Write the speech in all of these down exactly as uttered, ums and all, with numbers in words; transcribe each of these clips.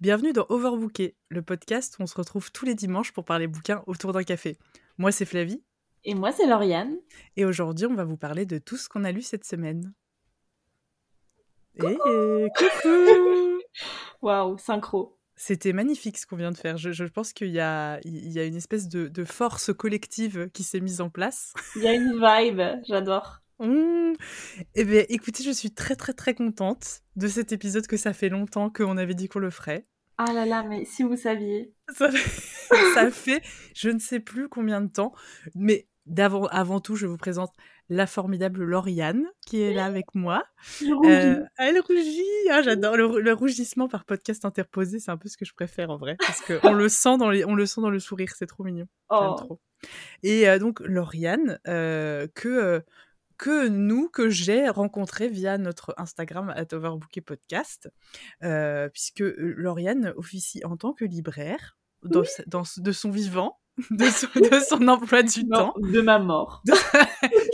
Bienvenue dans Overbooké, le podcast où on se retrouve tous les dimanches pour parler bouquins autour d'un café. Moi, c'est Flavie. Et moi, c'est Lauriane. Et aujourd'hui, on va vous parler de tout ce qu'on a lu cette semaine. Coucou et, et, coucou. Waouh, synchro. C'était magnifique ce qu'on vient de faire. Je, je pense qu'il y a, il y a une espèce de, de force collective qui s'est mise en place. Il y a une vibe, j'adore. Mmh. Eh bien, écoutez, je suis très très très contente de cet épisode que ça fait longtemps qu'on avait dit qu'on le ferait. Ah là là, mais si vous saviez. Ça fait, ça fait je ne sais plus combien de temps, mais d'avant, avant tout, je vous présente la formidable Lauriane qui est là avec moi. Elle rougit. Euh, elle rougit. Ah, j'adore le, le rougissement par podcast interposé, c'est un peu ce que je préfère en vrai, parce qu'on le sent dans les, on le sent dans le sourire, c'est trop mignon. Oh. J'aime trop. Et euh, donc Lauriane, euh, que... Euh, que nous, que j'ai rencontré via notre Instagram at Overbooké Podcast, euh, puisque Lauriane officie en tant que libraire, dans, oui. dans, de son vivant, de son, de son emploi du non, temps. De ma mort. De,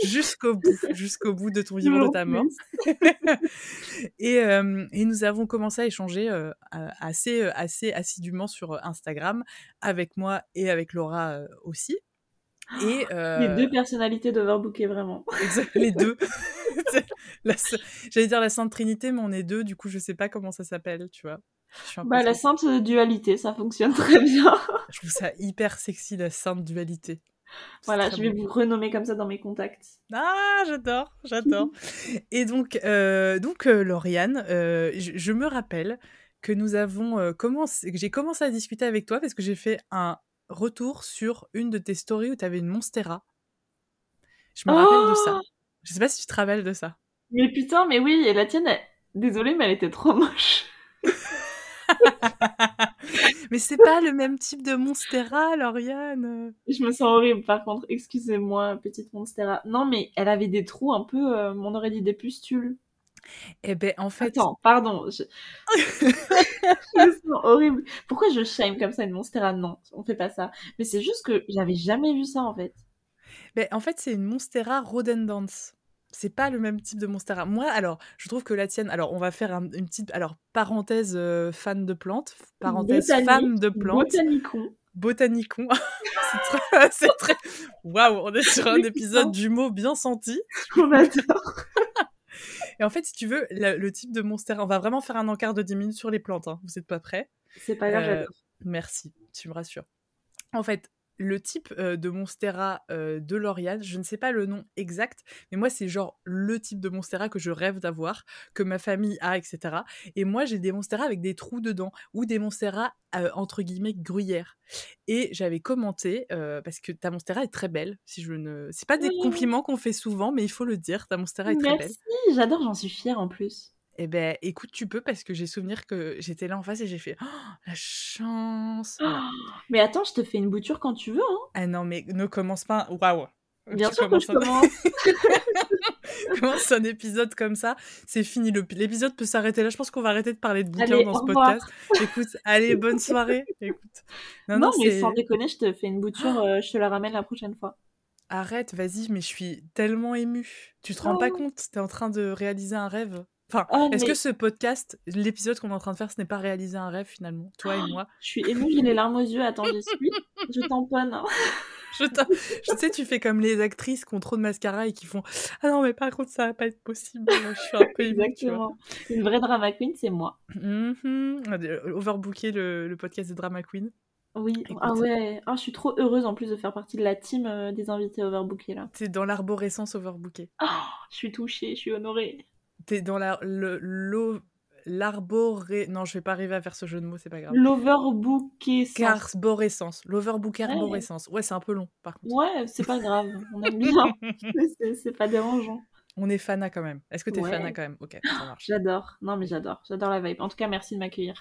jusqu'au bout, jusqu'au bout de ton vivant, non, de ta mort. et, euh, et nous avons commencé à échanger euh, assez, assez assidûment sur Instagram, avec moi et avec Laura euh, aussi. Et euh... les deux personnalités d'Overbooké, vraiment. Les deux. la... J'allais dire la Sainte Trinité, mais on est deux, du coup, je sais pas comment ça s'appelle, tu vois. Bah, la Sainte Dualité, ça fonctionne très bien. Je trouve ça hyper sexy, la Sainte Dualité. C'est voilà, je vais bon. vous renommer comme ça dans mes contacts. Ah, j'adore, j'adore. Et donc, euh, donc euh, Lauriane, euh, je, je me rappelle que nous avons euh, commencé, que j'ai commencé à discuter avec toi parce que j'ai fait un retour sur une de tes stories où tu avais une Monstera. Je me oh rappelle de ça. Je sais pas si tu te rappelles de ça. Mais putain, mais oui, et la tienne, elle... désolée, mais elle était trop moche. Mais c'est pas le même type de Monstera, Lauriane. Je me sens horrible, par contre. Excusez-moi, petite Monstera. Non, mais elle avait des trous un peu, euh, on aurait dit des pustules. Eh ben, en fait... Attends, pardon, je... je me sens horrible. Pourquoi je shame comme ça une Monstera ? Non, on fait pas ça. Mais c'est juste que j'avais jamais vu ça, en fait. Mais en fait, c'est une Monstera Rodendance. C'est pas le même type de Monstera. Moi, alors, je trouve que la tienne... Alors, on va faire un, une petite... Alors, parenthèse euh, fan de plantes, parenthèse Botanique, femme de plantes. Botanicon. Botanicon. C'est très... Waouh, wow, on est sur un épisode du mot bien senti. On adore. Et en fait, si tu veux, le, le type de Monstera, on va vraiment faire un encart de dix minutes sur les plantes, hein. Vous n'êtes pas prêts. C'est pas grave, euh, j'adore. Merci, tu me rassures. En fait, le type euh, de Monstera euh, de Lauriane, je ne sais pas le nom exact, mais moi, c'est genre le type de Monstera que je rêve d'avoir, que ma famille a, et cetera. Et moi, j'ai des Monstera avec des trous dedans, ou des Monstera, euh, entre guillemets, gruyère. Et j'avais commenté, euh, parce que ta Monstera est très belle, si je ne... C'est pas des oui. compliments qu'on fait souvent, mais il faut le dire, ta Monstera est Merci, très belle. Merci, j'adore, j'en suis fière en plus. Eh ben, écoute, tu peux, parce que j'ai souvenir que j'étais là en face et j'ai fait oh, « la chance voilà. !» Mais attends, je te fais une bouture quand tu veux, hein. Ah non, mais ne commence pas... Waouh. Bien tu sûr que je un... commence. Commence un épisode comme ça, c'est fini. Le... L'épisode peut s'arrêter là. Je pense qu'on va arrêter de parler de bouquins dans ce podcast. Écoute, allez, bonne soirée. Écoute. Non, non, non mais c'est... sans déconner, je te fais une bouture, euh, je te la ramène la prochaine fois. Arrête, vas-y, mais je suis tellement émue. Tu te rends oh. pas compte, t'es en train de réaliser un rêve. Enfin, oh, est-ce mais... que ce podcast, l'épisode qu'on est en train de faire, ce n'est pas réaliser un rêve finalement, toi oh, et moi. Je suis émue, j'ai les larmes aux yeux, attends, je suis, je tamponne. Hein. Je, je sais, tu fais comme les actrices qui ont trop de mascara et qui font « Ah non, mais par contre, ça va pas être possible, je suis un peu émue. » Exactement. Une vraie drama queen, c'est moi. Mm-hmm. Overbooké le, le podcast des drama queen. Oui, écoute. Ah ouais, ah, je suis trop heureuse en plus de faire partie de la team euh, des invités Overbooké là. T'es dans l'arborescence Overbooké. Oh, je suis touchée, je suis honorée. T'es dans la, le, l'o, l'arboré... Non, je vais pas arriver à faire ce jeu de mots, c'est pas grave. L'overbooké-sens. Carborescence. L'overbooké-arborescence. Ouais, c'est un peu long, par contre. Ouais, c'est pas grave. On aime bien. c'est, c'est pas dérangeant. On est fana quand même. Est-ce que t'es ouais. fana quand même ? Ok, ça marche. J'adore. Non, mais j'adore. J'adore la vibe. En tout cas, merci de m'accueillir.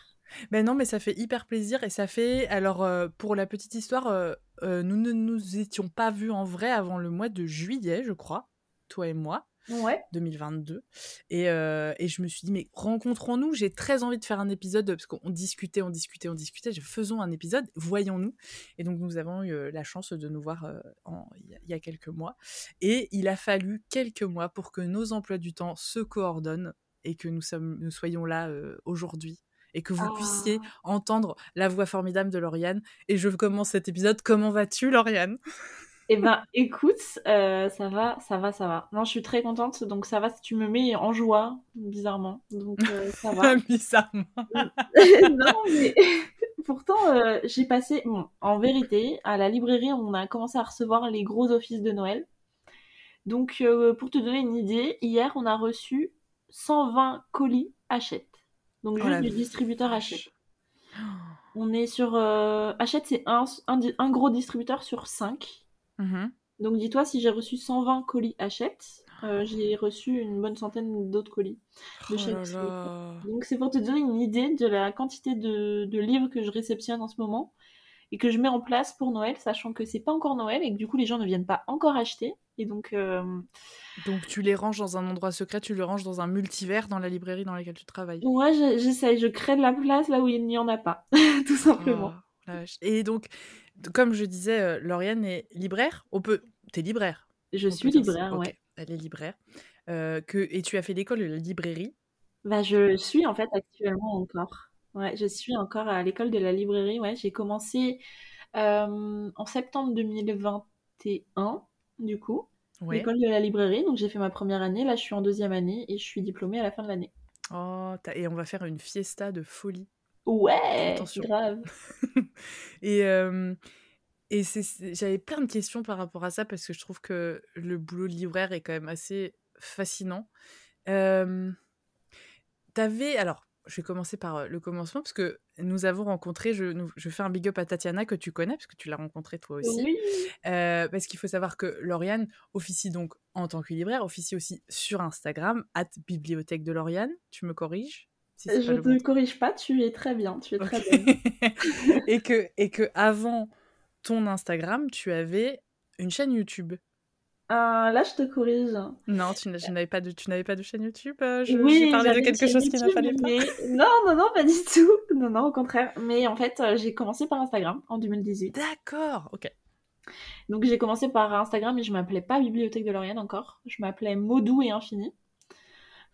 Ben non, mais ça fait hyper plaisir et ça fait... Alors, euh, pour la petite histoire, euh, euh, nous ne nous étions pas vus en vrai avant le mois de juillet, je crois. Toi et moi. Ouais. deux mille vingt-deux et, euh, et je me suis dit mais rencontrons-nous, j'ai très envie de faire un épisode parce qu'on discutait, on discutait, on discutait faisons un épisode, voyons-nous et donc nous avons eu la chance de nous voir il euh, y, y a quelques mois et il a fallu quelques mois pour que nos emplois du temps se coordonnent et que nous, sommes, nous soyons là euh, aujourd'hui et que vous oh. puissiez entendre la voix formidable de Lauriane. Et je commence cet épisode. Comment vas-tu, Lauriane ? Eh ben, écoute, euh, ça va, ça va, ça va. Non, je suis très contente, donc ça va, si tu me mets en joie, bizarrement, donc euh, ça va. Bizarrement. Non, mais pourtant, euh, j'ai passé, bon, en vérité, à la librairie, on a commencé à recevoir les gros offices de Noël. Donc, euh, pour te donner une idée, hier, on a reçu cent vingt colis Hachette, donc juste voilà. Du distributeur Hachette. Oh. On est sur... Euh, Hachette, c'est un, un, un gros distributeur sur cinq. Mmh. Donc dis-toi, si j'ai reçu cent vingt colis Hachette, euh, j'ai reçu une bonne centaine d'autres colis de oh chaque là. Donc c'est pour te donner une idée de la quantité de, de livres que je réceptionne en ce moment et que je mets en place pour Noël, sachant que c'est pas encore Noël et que du coup les gens ne viennent pas encore acheter. Et donc, euh... donc tu les ranges dans un endroit secret, tu les ranges dans un multivers dans la librairie dans laquelle tu travailles. Ouais, je, j'essaye, je crée de la place là où il n'y en a pas, tout simplement. Oh. Et donc, comme je disais, Lauriane est libraire. On peut... T'es libraire. Je On suis libraire, okay. Ouais. Elle est libraire. Euh, que... Et tu as fait l'école de la librairie. Bah, je suis en fait actuellement encore. Ouais, je suis encore à l'école de la librairie. Ouais, j'ai commencé euh, en septembre deux mille vingt et un, du coup, ouais. L'école de la librairie. Donc, j'ai fait ma première année. Là, je suis en deuxième année et je suis diplômée à la fin de l'année. Oh, t'as... Et on va faire une fiesta de folie. Ouais, attention. Grave. et euh, et c'est, c'est, j'avais plein de questions par rapport à ça parce que je trouve que le boulot de libraire est quand même assez fascinant. Euh, t'avais, alors, je vais commencer par le commencement parce que nous avons rencontré, je, nous, je fais un big up à Tatiana que tu connais parce que tu l'as rencontrée toi aussi. Oui. Euh, parce qu'il faut savoir que Lauriane officie donc en tant que libraire, officie aussi sur Instagram, arobase bibliothèque de Lauriane, tu me corriges ? Si je ne te corrige pas, tu es très bien, tu es okay. Très bien. et, que, et que avant ton Instagram, tu avais une chaîne YouTube. Euh, là, je te corrige. Non, tu, tu, n'avais, pas de, tu n'avais pas de chaîne YouTube euh, je, oui, j'ai parlé de quelque chose YouTube, qui n'a fallu mais... pas. Non, non, non, pas du tout. Non, non, au contraire. Mais en fait, euh, j'ai commencé par Instagram en deux mille dix-huit. D'accord, ok. Donc, j'ai commencé par Instagram et je ne m'appelais pas Bibliothèque de Lauriane encore. Je m'appelais Modou et Infini.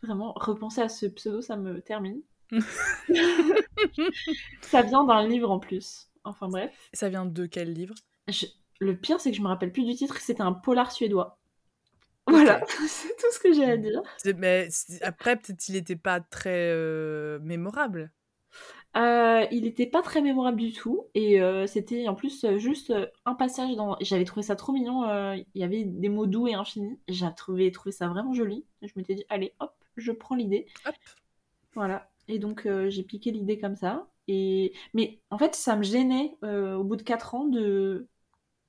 Vraiment, repenser à ce pseudo, ça me termine. Ça vient d'un livre en plus. Enfin bref. Ça vient de quel livre ? je... Le pire, c'est que je me rappelle plus du titre. C'était un polar suédois. Voilà, okay. C'est tout ce que j'ai à dire. C'est... Mais c'est... Après, peut-être il n'était pas très euh, mémorable. Euh, il n'était pas très mémorable du tout. Et euh, c'était en plus juste un passage dans... J'avais trouvé ça trop mignon. Euh, il y avait des mots doux et infinis. J'avais trouvé, trouvé ça vraiment joli. Je m'étais dit, allez, hop. Je prends l'idée. Hop. Voilà. Et donc, euh, j'ai piqué l'idée comme ça. Et... Mais en fait, ça me gênait euh, au bout de quatre ans de...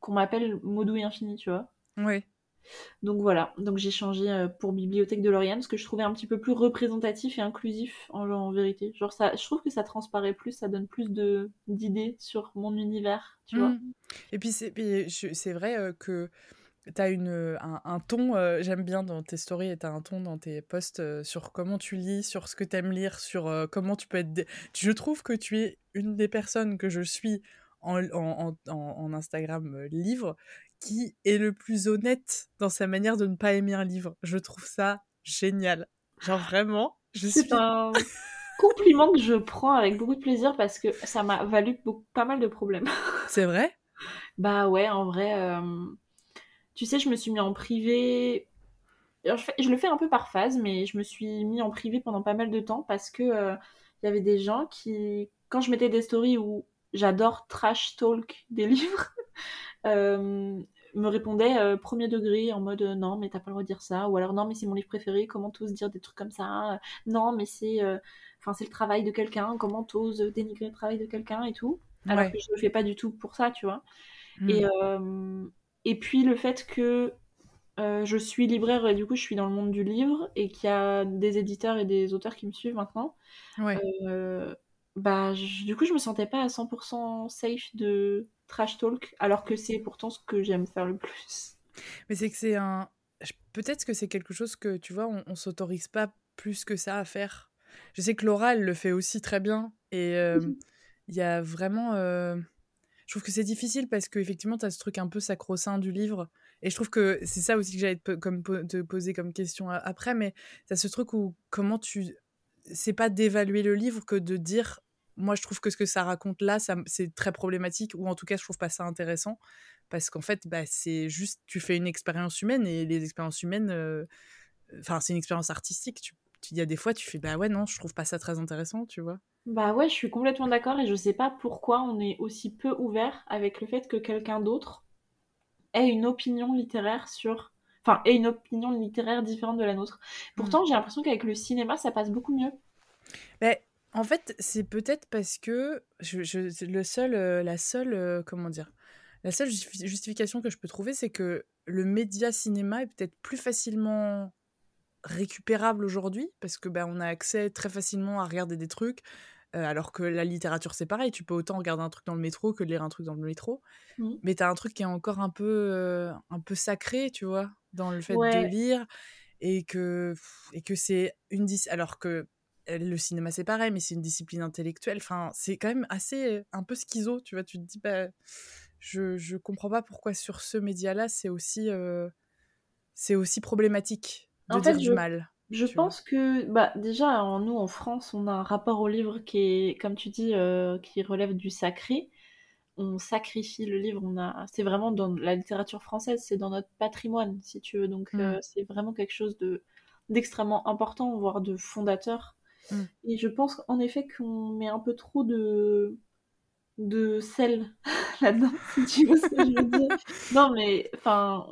qu'on m'appelle Modou et Infini, tu vois. Oui. Donc voilà. Donc, j'ai changé euh, pour Bibliothèque de Lauriane parce que je trouvais un petit peu plus représentatif et inclusif en, en vérité. Genre, ça, je trouve que ça transparaît plus, ça donne plus de, d'idées sur mon univers, tu mmh. vois. Et puis, c'est, puis je, c'est vrai euh, que. T'as une, un, un ton, euh, j'aime bien dans tes stories, et t'as un ton dans tes posts euh, sur comment tu lis, sur ce que t'aimes lire, sur euh, comment tu peux être... Dé- je trouve que tu es une des personnes que je suis en, en, en, en Instagram euh, livre qui est le plus honnête dans sa manière de ne pas aimer un livre. Je trouve ça génial. Genre vraiment, je C'est suis... un compliment que je prends avec beaucoup de plaisir parce que ça m'a valu beaucoup, pas mal de problèmes. C'est vrai ? Bah ouais, en vrai... Euh... Tu sais, je me suis mis en privé... Alors, je, fais... je le fais un peu par phase, mais je me suis mis en privé pendant pas mal de temps parce que euh, y avait des gens qui... Quand je mettais des stories où j'adore trash talk des livres, euh, me répondaient euh, premier degré en mode « Non, mais t'as pas le droit de dire ça » ou alors « Non, mais c'est mon livre préféré, comment t'oses dire des trucs comme ça ?»« Non, mais c'est, euh... enfin, c'est le travail de quelqu'un, comment t'oses dénigrer le travail de quelqu'un et tout ?» Alors ouais. que je le fais pas du tout pour ça, tu vois. Mmh. Et... Euh... Et puis le fait que euh, je suis libraire et du coup je suis dans le monde du livre et qu'il y a des éditeurs et des auteurs qui me suivent maintenant, ouais. euh, bah, je, du coup je me sentais pas à cent pour cent safe de trash talk alors que c'est pourtant ce que j'aime faire le plus. Mais c'est que c'est un... Peut-être que c'est quelque chose que tu vois on, on s'autorise pas plus que ça à faire. Je sais que Laura elle le fait aussi très bien et il euh, mmh. y a vraiment... Euh... Je trouve que c'est difficile parce qu'effectivement, tu as ce truc un peu sacro-saint du livre. Et je trouve que c'est ça aussi que j'allais te, comme, te poser comme question après. Mais tu as ce truc où comment tu c'est pas d'évaluer le livre que de dire moi je trouve que ce que ça raconte là ça, c'est très problématique, ou en tout cas je trouve pas ça intéressant, parce qu'en fait bah, c'est juste tu fais une expérience humaine, et les expériences humaines enfin euh, c'est une expérience artistique. Tu il y a des fois tu fais bah ouais non je trouve pas ça très intéressant, tu vois. Bah ouais, je suis complètement d'accord, et je sais pas pourquoi on est aussi peu ouvert avec le fait que quelqu'un d'autre ait une opinion littéraire sur enfin ait une opinion littéraire différente de la nôtre. Pourtant mmh. j'ai l'impression qu'avec le cinéma ça passe beaucoup mieux. Bah, en fait c'est peut-être parce que je, je, le seul euh, la seule euh, comment dire la seule justifi- justification que je peux trouver, c'est que le média cinéma est peut-être plus facilement récupérable aujourd'hui, parce que ben bah, on a accès très facilement à regarder des trucs, euh, alors que la littérature c'est pareil, tu peux autant regarder un truc dans le métro que de lire un truc dans le métro. Mmh. Mais t'as un truc qui est encore un peu euh, un peu sacré, tu vois, dans le fait ouais. de lire, et que et que c'est une dis- alors que le cinéma c'est pareil, mais c'est une discipline intellectuelle. Enfin, c'est quand même assez un peu schizo, tu vois. Tu te dis bah je je comprends pas pourquoi sur ce média-là c'est aussi euh, c'est aussi problématique. En fait, je, mal, je pense vois. que bah, déjà, en, nous, en France, on a un rapport au livre qui est, comme tu dis, euh, qui relève du sacré. On sacrifie le livre. On a, c'est vraiment dans la littérature française, c'est dans notre patrimoine, si tu veux. Donc, mmh. euh, c'est vraiment quelque chose de, d'extrêmement important, voire de fondateur. Mmh. Et je pense, en effet, qu'on met un peu trop de... de sel là-dedans, si tu veux ce que je veux dire. Non, mais enfin,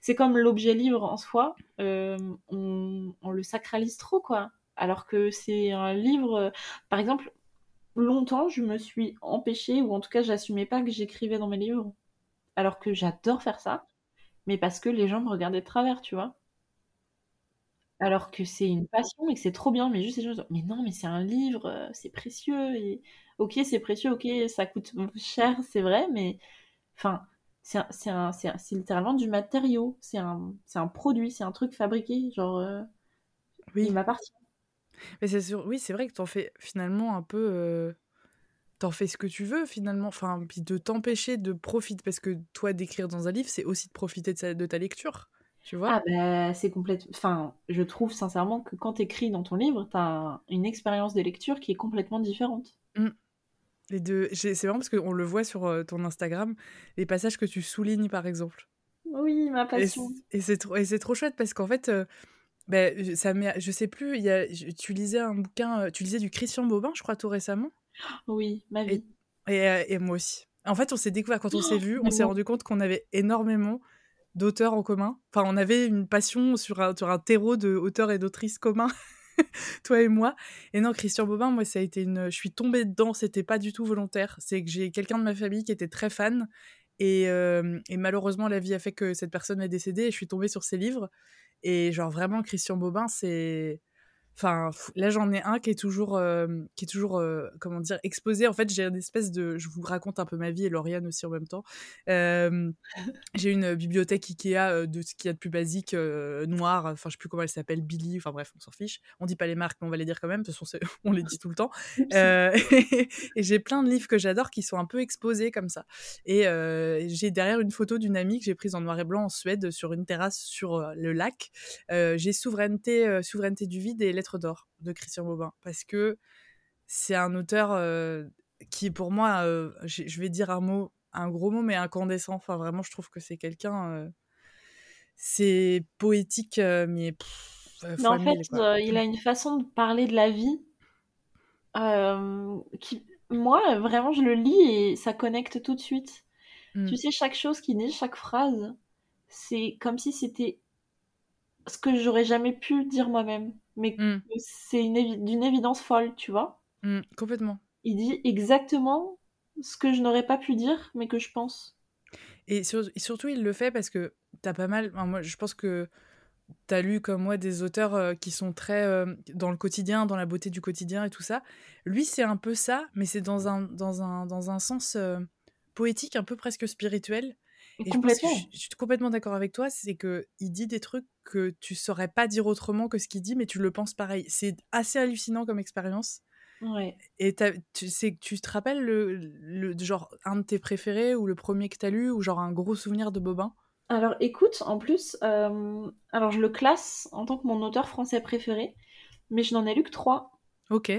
c'est comme l'objet livre en soi, euh, on, on le sacralise trop, quoi. Alors que c'est un livre, par exemple, longtemps je me suis empêchée, ou en tout cas j'assumais pas que j'écrivais dans mes livres, alors que j'adore faire ça, mais parce que les gens me regardaient de travers, tu vois. Alors que c'est une passion et que c'est trop bien, mais juste les gens disent « Mais non, mais c'est un livre, c'est précieux. » et ok, c'est précieux, ok, ça coûte cher, c'est vrai, mais enfin, c'est, un, c'est, un, c'est, un, c'est littéralement du matériau, c'est un, c'est un produit, c'est un truc fabriqué, genre, euh, oui. Il m'appartient. Mais c'est sûr, oui, c'est vrai que t'en fais finalement un peu... Euh... T'en fais ce que tu veux, finalement. Enfin, puis de t'empêcher de profiter, parce que toi, d'écrire dans un livre, c'est aussi de profiter de, sa, de ta lecture. Tu vois ? Ah bah, c'est complètement... Enfin, je trouve sincèrement que quand t'écris dans ton livre, t'as une expérience de lecture qui est complètement différente. Mmh. Les deux... J'ai... C'est marrant parce qu'on le voit sur ton Instagram, les passages que tu soulignes, par exemple. Oui, ma passion. Et c'est, et c'est, trop... Et c'est trop chouette parce qu'en fait, euh, bah, ça m'est... je sais plus, y a... tu lisais un bouquin, tu lisais du Christian Bobin, je crois, tout récemment. Oui, ma vie. Et, et, et moi aussi. En fait, on s'est découvert, quand on s'est vu, on oui. s'est rendu compte qu'on avait énormément... d'auteurs en commun. Enfin, on avait une passion sur un, sur un terreau d'auteurs et d'autrices communs, toi et moi. Et non, Christian Bobin, moi, ça a été une... Je suis tombée dedans, c'était pas du tout volontaire. C'est que j'ai quelqu'un de ma famille qui était très fan, et, euh, et malheureusement, la vie a fait que cette personne est décédée, et je suis tombée sur ses livres. Et genre, vraiment, Christian Bobin, c'est... Enfin, là, j'en ai un qui est toujours, euh, qui est toujours euh, comment dire, exposé. En fait, j'ai une espèce de... Je vous raconte un peu ma vie, et Lauriane aussi en même temps. Euh, j'ai une bibliothèque Ikea de ce qu'il y a de plus basique, euh, noire. Enfin, je sais plus comment elle s'appelle, Billy. Enfin bref, on s'en fiche. On dit pas les marques, mais on va les dire quand même. De toute façon, on les dit tout le temps. Euh, et, et j'ai plein de livres que j'adore qui sont un peu exposés comme ça. Et euh, j'ai derrière une photo d'une amie que j'ai prise en noir et blanc en Suède sur une terrasse sur le lac. Euh, j'ai Souveraineté, euh, Souveraineté du vide et Lettres d'or de Christian Bobin, parce que c'est un auteur euh, qui pour moi, euh, je vais dire un mot, un gros mot, mais incandescent. Enfin vraiment, je trouve que c'est quelqu'un, euh, c'est poétique, euh, mais, pff, euh, mais en fait euh, il a une façon de parler de la vie euh, qui, moi vraiment je le lis et ça connecte tout de suite. mm. Tu sais, chaque chose qu'il dit, chaque phrase, c'est comme si c'était ce que j'aurais jamais pu dire moi-même, mais mm. c'est une évi- d'une évidence folle, tu vois. Mm, complètement. Il dit exactement ce que je n'aurais pas pu dire, mais que je pense. Et, sur- et surtout, il le fait parce que t'as pas mal... Enfin, moi, je pense que t'as lu, comme moi, des auteurs euh, qui sont très euh, dans le quotidien, dans la beauté du quotidien et tout ça. Lui, c'est un peu ça, mais c'est dans un, dans un, dans un sens euh, poétique, un peu presque spirituel. Et complètement. Je, je suis complètement d'accord avec toi, c'est que il dit des trucs que tu saurais pas dire autrement que ce qu'il dit, mais tu le penses pareil. C'est assez hallucinant comme expérience. Ouais. Et tu sais, tu te rappelles le, le genre un de tes préférés, ou le premier que t'as lu, ou genre un gros souvenir de Bobin? Alors écoute, en plus, euh, alors je le classe en tant que mon auteur français préféré, mais je n'en ai lu que trois. Ok.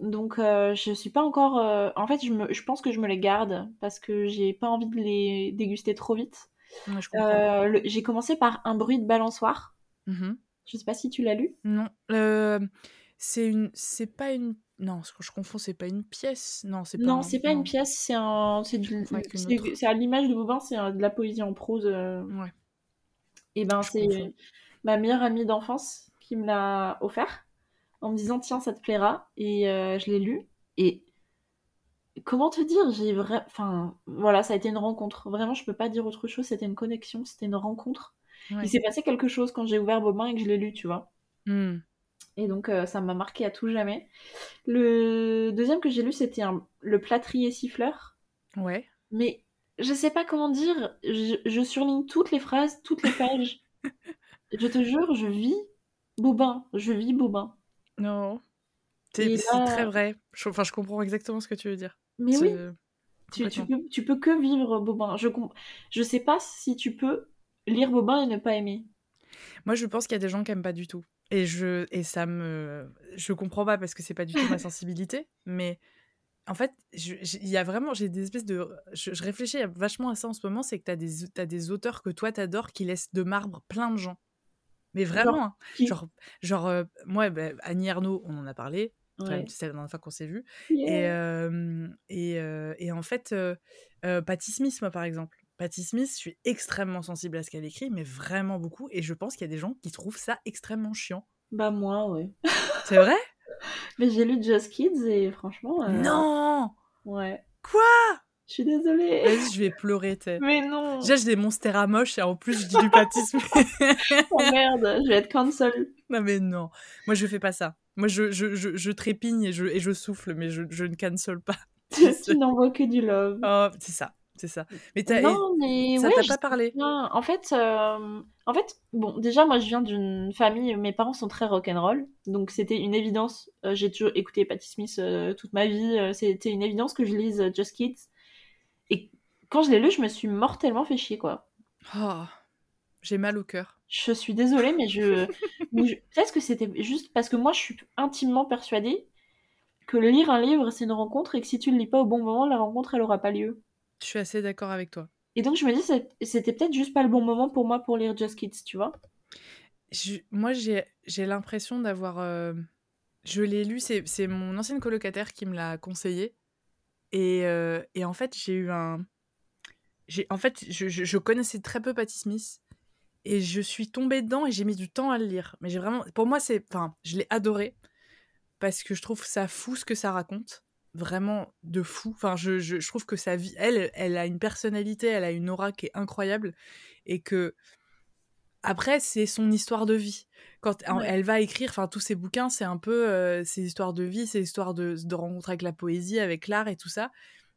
Donc euh, je suis pas encore... Euh... En fait, je, me... je pense que je me les garde parce que j'ai pas envie de les déguster trop vite. Ouais, je comprends. Euh, le... J'ai commencé par Un bruit de balançoire. Mm-hmm. Je sais pas si tu l'as lu. Non. Euh... C'est une... C'est pas une... Non, ce que je confonds, c'est pas une pièce. Non, c'est pas, non, un... c'est pas non. une pièce, c'est un... C'est, du... c'est... c'est à l'image de Bobin, c'est un... de la poésie en prose. Euh... Ouais. Et ben je c'est comprends. Ma meilleure amie d'enfance qui me l'a offert en me disant tiens ça te plaira et euh, je l'ai lu et comment te dire j'ai vra... enfin voilà ça a été une rencontre vraiment je peux pas dire autre chose c'était une connexion c'était une rencontre ouais. Il s'est passé quelque chose quand j'ai ouvert Bobin et que je l'ai lu tu vois mm. Et donc euh, ça m'a marqué à tout jamais. Le deuxième que j'ai lu c'était un... Le Plâtrier Siffleur. Ouais. Mais je sais pas comment dire, je, je surligne toutes les phrases, toutes les pages. Je te jure, je vis Bobin, je vis Bobin. Non, c'est, c'est là... très vrai. Je, enfin, je comprends exactement ce que tu veux dire. Mais c'est... oui, tu, tu, peux, tu peux que vivre Bobin. Je, comp... je sais pas si tu peux lire Bobin et ne pas aimer. Moi, je pense qu'il y a des gens qui aiment pas du tout. Et, je, et ça me... Je comprends pas parce que c'est pas du tout ma sensibilité, mais... En fait, il y a vraiment, j'ai des espèces de... Je, je réfléchis vachement à ça en ce moment, c'est que t'as des, t'as des auteurs que toi t'adores qui laissent de marbre plein de gens. Mais vraiment, genre, hein. Qui... genre, genre euh, moi, bah, Annie Ernaux, on en a parlé, ouais. C'est la dernière fois qu'on s'est vu. Yeah. Et, euh, et, euh, et en fait, euh, euh, Patti Smith, moi, par exemple. Patti Smith, je suis extrêmement sensible à ce qu'elle écrit, mais vraiment beaucoup, et je pense qu'il y a des gens qui trouvent ça extrêmement chiant. Bah moi, ouais. C'est vrai ? Mais j'ai lu Just Kids et franchement... Euh... Non. Ouais. Quoi ? Je suis désolée. Vas-y, je vais pleurer, t'es. Mais non. Déjà, j'ai des Monstera moches et en plus, je dis du Patti Smith. Oh merde, je vais être cancel. Non mais non. Moi, je fais pas ça. Moi, je, je, je, je trépigne et je, et je souffle, mais je, je ne cancel pas. Tu n'envoies que du love. Oh, c'est ça. C'est ça. Mais t'as... Non, mais... Ça ouais, t'a pas parlé. Bien. En fait, euh... en fait, bon, déjà, moi, je viens d'une famille... Mes parents sont très rock'n'roll, donc c'était une évidence. Euh, j'ai toujours écouté Patti Smith euh, toute ma vie. Euh, c'était une évidence que je lise euh, Just Kids. Et quand je l'ai lu, je me suis mortellement fait chier, quoi. Oh, j'ai mal au cœur. Je suis désolée, mais je... je... Peut-être que c'était juste parce que moi, je suis intimement persuadée que lire un livre, c'est une rencontre, et que si tu le lis pas au bon moment, la rencontre, elle aura pas lieu. Je suis assez d'accord avec toi. Et donc, je me dis, c'était peut-être juste pas le bon moment pour moi pour lire Just Kids, tu vois. Je, moi, j'ai, j'ai l'impression d'avoir... Euh, je l'ai lu, c'est, c'est mon ancienne colocataire qui me l'a conseillé. Et, euh, et en fait, j'ai eu un... J'ai, en fait, je, je, je connaissais très peu Patti Smith. Et je suis tombée dedans et j'ai mis du temps à le lire. Mais j'ai vraiment... Pour moi, c'est... Enfin, je l'ai adoré. Parce que je trouve ça fou ce que ça raconte. Vraiment de fou. Enfin, je, je, je trouve que sa vie, elle, elle a une personnalité, elle a une aura qui est incroyable. Et que, après, c'est son histoire de vie. Quand ouais. elle va écrire, enfin, tous ses bouquins, c'est un peu euh, ses histoires de vie, ses histoires de, de rencontre avec la poésie, avec l'art et tout ça.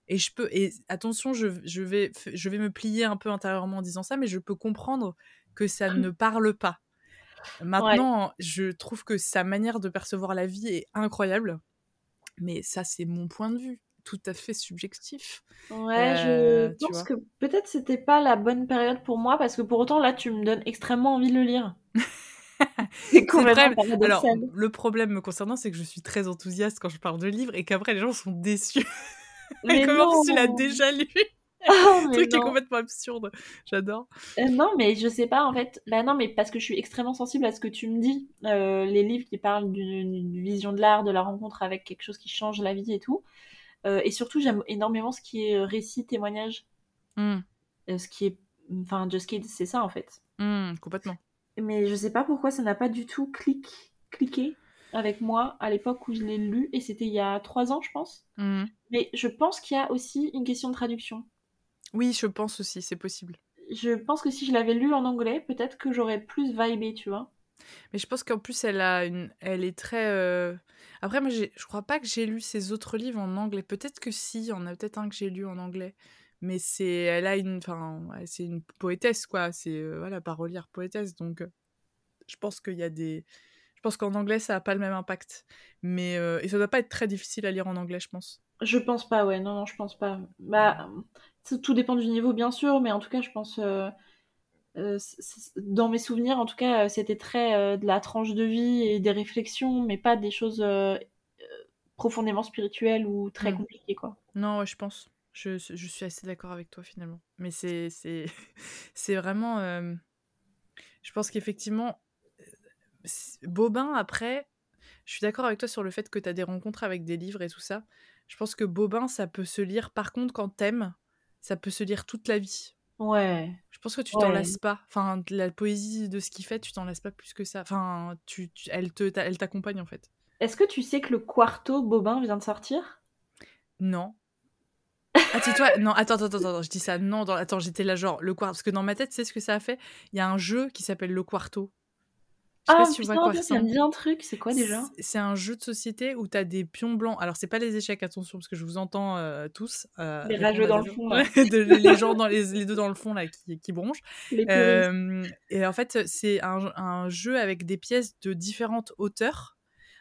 Et je peux, et attention, je, je, vais, je vais me plier un peu intérieurement en disant ça, mais je peux comprendre que ça ne parle pas. Maintenant, ouais. je trouve que sa manière de percevoir la vie est incroyable. Mais ça, c'est mon point de vue, tout à fait subjectif. Ouais, euh, je pense que peut-être c'était pas la bonne période pour moi, parce que pour autant, là, tu me donnes extrêmement envie de le lire. C'est complètement paradoxal. Alors, le problème me concernant, c'est que je suis très enthousiaste quand je parle de livres, et qu'après, les gens sont déçus. Mais comment tu l'as déjà lu ? Oh, le truc non. est complètement absurde, j'adore. Euh, non, mais je sais pas en fait. Bah non, mais parce que je suis extrêmement sensible à ce que tu me dis. Euh, les livres qui parlent d'une, d'une vision de l'art, de la rencontre avec quelque chose qui change la vie et tout. Euh, et surtout, j'aime énormément ce qui est récit, témoignage. Mm. Euh, ce qui est. Enfin, Just Kids, c'est ça en fait. Mm, complètement. Mais je sais pas pourquoi ça n'a pas du tout clic, cliqué avec moi à l'époque où je l'ai lu. Et c'était il y a trois ans, je pense. Mm. Mais je pense qu'il y a aussi une question de traduction. Oui, je pense aussi, c'est possible. Je pense que si je l'avais lu en anglais, peut-être que j'aurais plus vibé, tu vois. Mais je pense qu'en plus, elle a une, elle est très. Euh... Après, moi, j'ai... je crois pas que j'ai lu ses autres livres en anglais. Peut-être que si, il y en a peut-être un que j'ai lu en anglais. Mais c'est, elle a une, enfin, ouais, c'est une poétesse, quoi. C'est euh, voilà, parolière poétesse. Donc, euh, je pense qu'il y a des, je pense qu'en anglais, ça a pas le même impact. Mais euh... et ça doit pas être très difficile à lire en anglais, je pense. Je pense pas, ouais. Non, non, je pense pas. Bah. Tout dépend du niveau, bien sûr, mais en tout cas, je pense... Euh, euh, c- c- dans mes souvenirs, en tout cas, c'était très euh, de la tranche de vie et des réflexions, mais pas des choses euh, profondément spirituel ou très mmh. compliqué, quoi. Non, ouais, je pense. Je, je suis assez d'accord avec toi, finalement. Mais c'est, c'est, c'est vraiment... Euh... Je pense qu'effectivement, Bobin, après... Je suis d'accord avec toi sur le fait que tu as des rencontres avec des livres et tout ça. Je pense que Bobin, ça peut se lire... Par contre, quand t'aimes, ça peut se lire toute la vie. Ouais. Je pense que tu ouais. t'en lasses pas. Enfin, la poésie de ce qu'il fait, tu t'en lasses pas plus que ça. Enfin, tu, tu, elle, te, t'a, elle t'accompagne, en fait. Est-ce que tu sais que le Quarto Bobin vient de sortir ? Non. Ah, toi non, attends, attends, attends, je dis ça. Non, dans, attends, j'étais là genre, le Quarto. Parce que dans ma tête, tu sais ce que ça a fait ? Il y a un jeu qui s'appelle Le Quarto. Je sais ah, pas si tu vois quoi ça. Ça me dit un truc, c'est quoi déjà ? C'est, c'est un jeu de société où t'as des pions blancs. Alors, c'est pas les échecs, attention, parce que je vous entends euh, tous. Euh, les rageux dans le fond. Là. de, les gens, dans les, les deux dans le fond, là, qui, qui bronchent. Euh, et en fait, c'est un, un jeu avec des pièces de différentes hauteurs,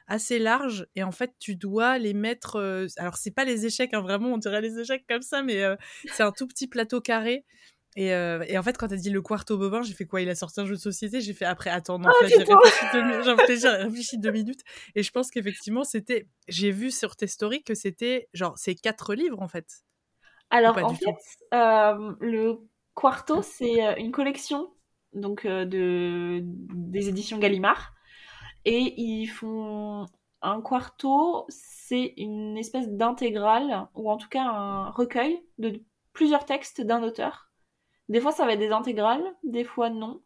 assez larges, et en fait, tu dois les mettre... Euh, alors, c'est pas les échecs, hein, vraiment, on dirait les échecs comme ça, mais euh, c'est un tout petit plateau carré. Et, euh, et en fait, quand t'as dit le Quarto Bobin, j'ai fait quoi ? Il a sorti un jeu de société. J'ai fait après, attends, non, oh, là, j'ai, réfléchi deux, j'ai, réfléchi, j'ai réfléchi deux minutes. Et je pense qu'effectivement, c'était. J'ai vu sur tes stories que c'était genre ces quatre livres en fait. Alors en fait, euh, le Quarto, c'est une collection donc euh, de des éditions Gallimard, et ils font un Quarto, c'est une espèce d'intégrale ou en tout cas un recueil de plusieurs textes d'un auteur. Des fois, ça va être des intégrales, des fois, non.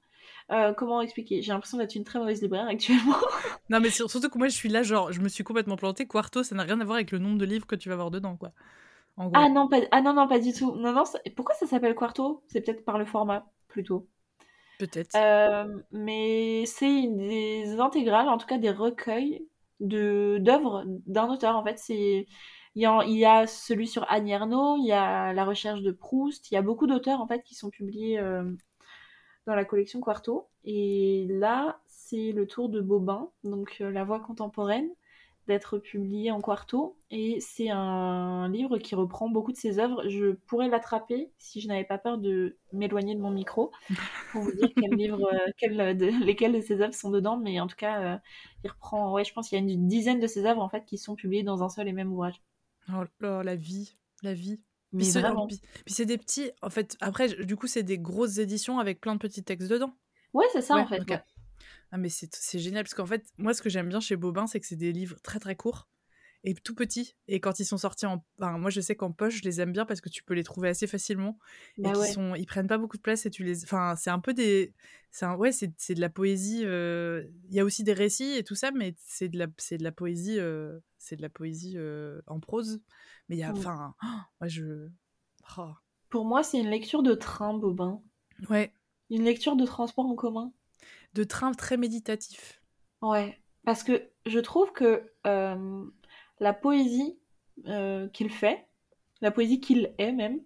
Euh, comment expliquer ? J'ai l'impression d'être une très mauvaise libraire actuellement. Non, mais surtout que moi, je suis là, genre, je me suis complètement plantée. Quarto, ça n'a rien à voir avec le nombre de livres que tu vas avoir dedans, quoi. En gros. Ah, non, pas... ah non, non, pas du tout. Non, non, ça... Pourquoi ça s'appelle Quarto ? C'est peut-être par le format, plutôt. Peut-être. Euh, mais c'est des intégrales, en tout cas des recueils de... d'œuvres d'un auteur, en fait. C'est... Il y, a, il y a celui sur Annie Ernaux, il y a La recherche de Proust, il y a beaucoup d'auteurs en fait qui sont publiés euh, dans la collection Quarto. Et là, c'est le tour de Bobin, donc euh, La voix contemporaine, d'être publié en Quarto. Et c'est un livre qui reprend beaucoup de ses œuvres. Je pourrais l'attraper si je n'avais pas peur de m'éloigner de mon micro pour vous dire quel livre, euh, quel, de, lesquels de ses œuvres sont dedans. Mais en tout cas, euh, il reprend, ouais, je pense qu'il y a une dizaine de ses œuvres en fait qui sont publiées dans un seul et même ouvrage. Oh, oh, la vie, la vie. Mais puis, vraiment. C'est, puis, puis c'est des petits, en fait, après, du coup, c'est des grosses éditions avec plein de petits textes dedans. Ouais, c'est ça, ouais, en fait. Okay. Ouais. Ah, mais c'est, c'est génial, parce qu'en fait, moi, ce que j'aime bien chez Bobin, c'est que c'est des livres très, très courts et tout petits. Et quand ils sont sortis en... Enfin, moi, je sais qu'en poche, je les aime bien parce que tu peux les trouver assez facilement. Bah et ouais. qu'ils sont... Ils prennent pas beaucoup de place et tu les... Enfin, c'est un peu des... C'est un... Ouais, c'est, c'est de la poésie. Euh... Il y a aussi des récits et tout ça, mais c'est de la, c'est de la poésie... Euh... c'est de la poésie euh, en prose, mais il y a, enfin, oh, moi je... Oh. Pour moi, c'est une lecture de train, Bobin. Ouais. Une lecture de transport en commun. De train très méditatif. Ouais, parce que je trouve que euh, la poésie euh, qu'il fait, la poésie qu'il est même,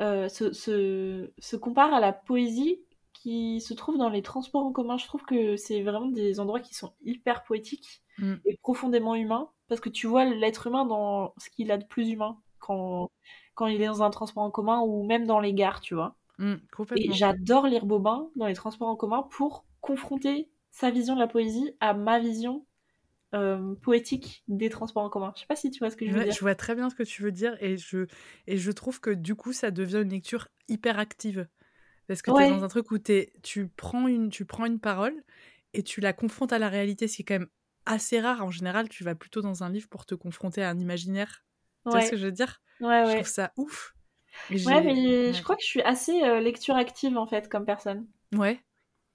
euh, se, se, se compare à la poésie qui se trouve dans les transports en commun. Je trouve que c'est vraiment des endroits qui sont hyper poétiques mm. et profondément humains, parce que tu vois l'être humain dans ce qu'il a de plus humain quand, quand il est dans un transport en commun ou même dans les gares, tu vois. Mmh, complètement. Et j'adore lire Bobin dans les transports en commun pour confronter sa vision de la poésie à ma vision euh, poétique des transports en commun. Je sais pas si tu vois ce que je veux ouais, dire. Je vois très bien ce que tu veux dire et je, et je trouve que du coup, ça devient une lecture hyper active. Parce que ouais. t'es dans un truc où t'es, tu, prends une, tu prends une parole et tu la confrontes à la réalité, ce qui est quand même assez rare. En général, tu vas plutôt dans un livre pour te confronter à un imaginaire. Tu ouais. vois ce que je veux dire ? ouais, Je ouais. trouve ça ouf. Et ouais, mais ouais. je crois que je suis assez euh, lecture active, en fait, comme personne. Ouais.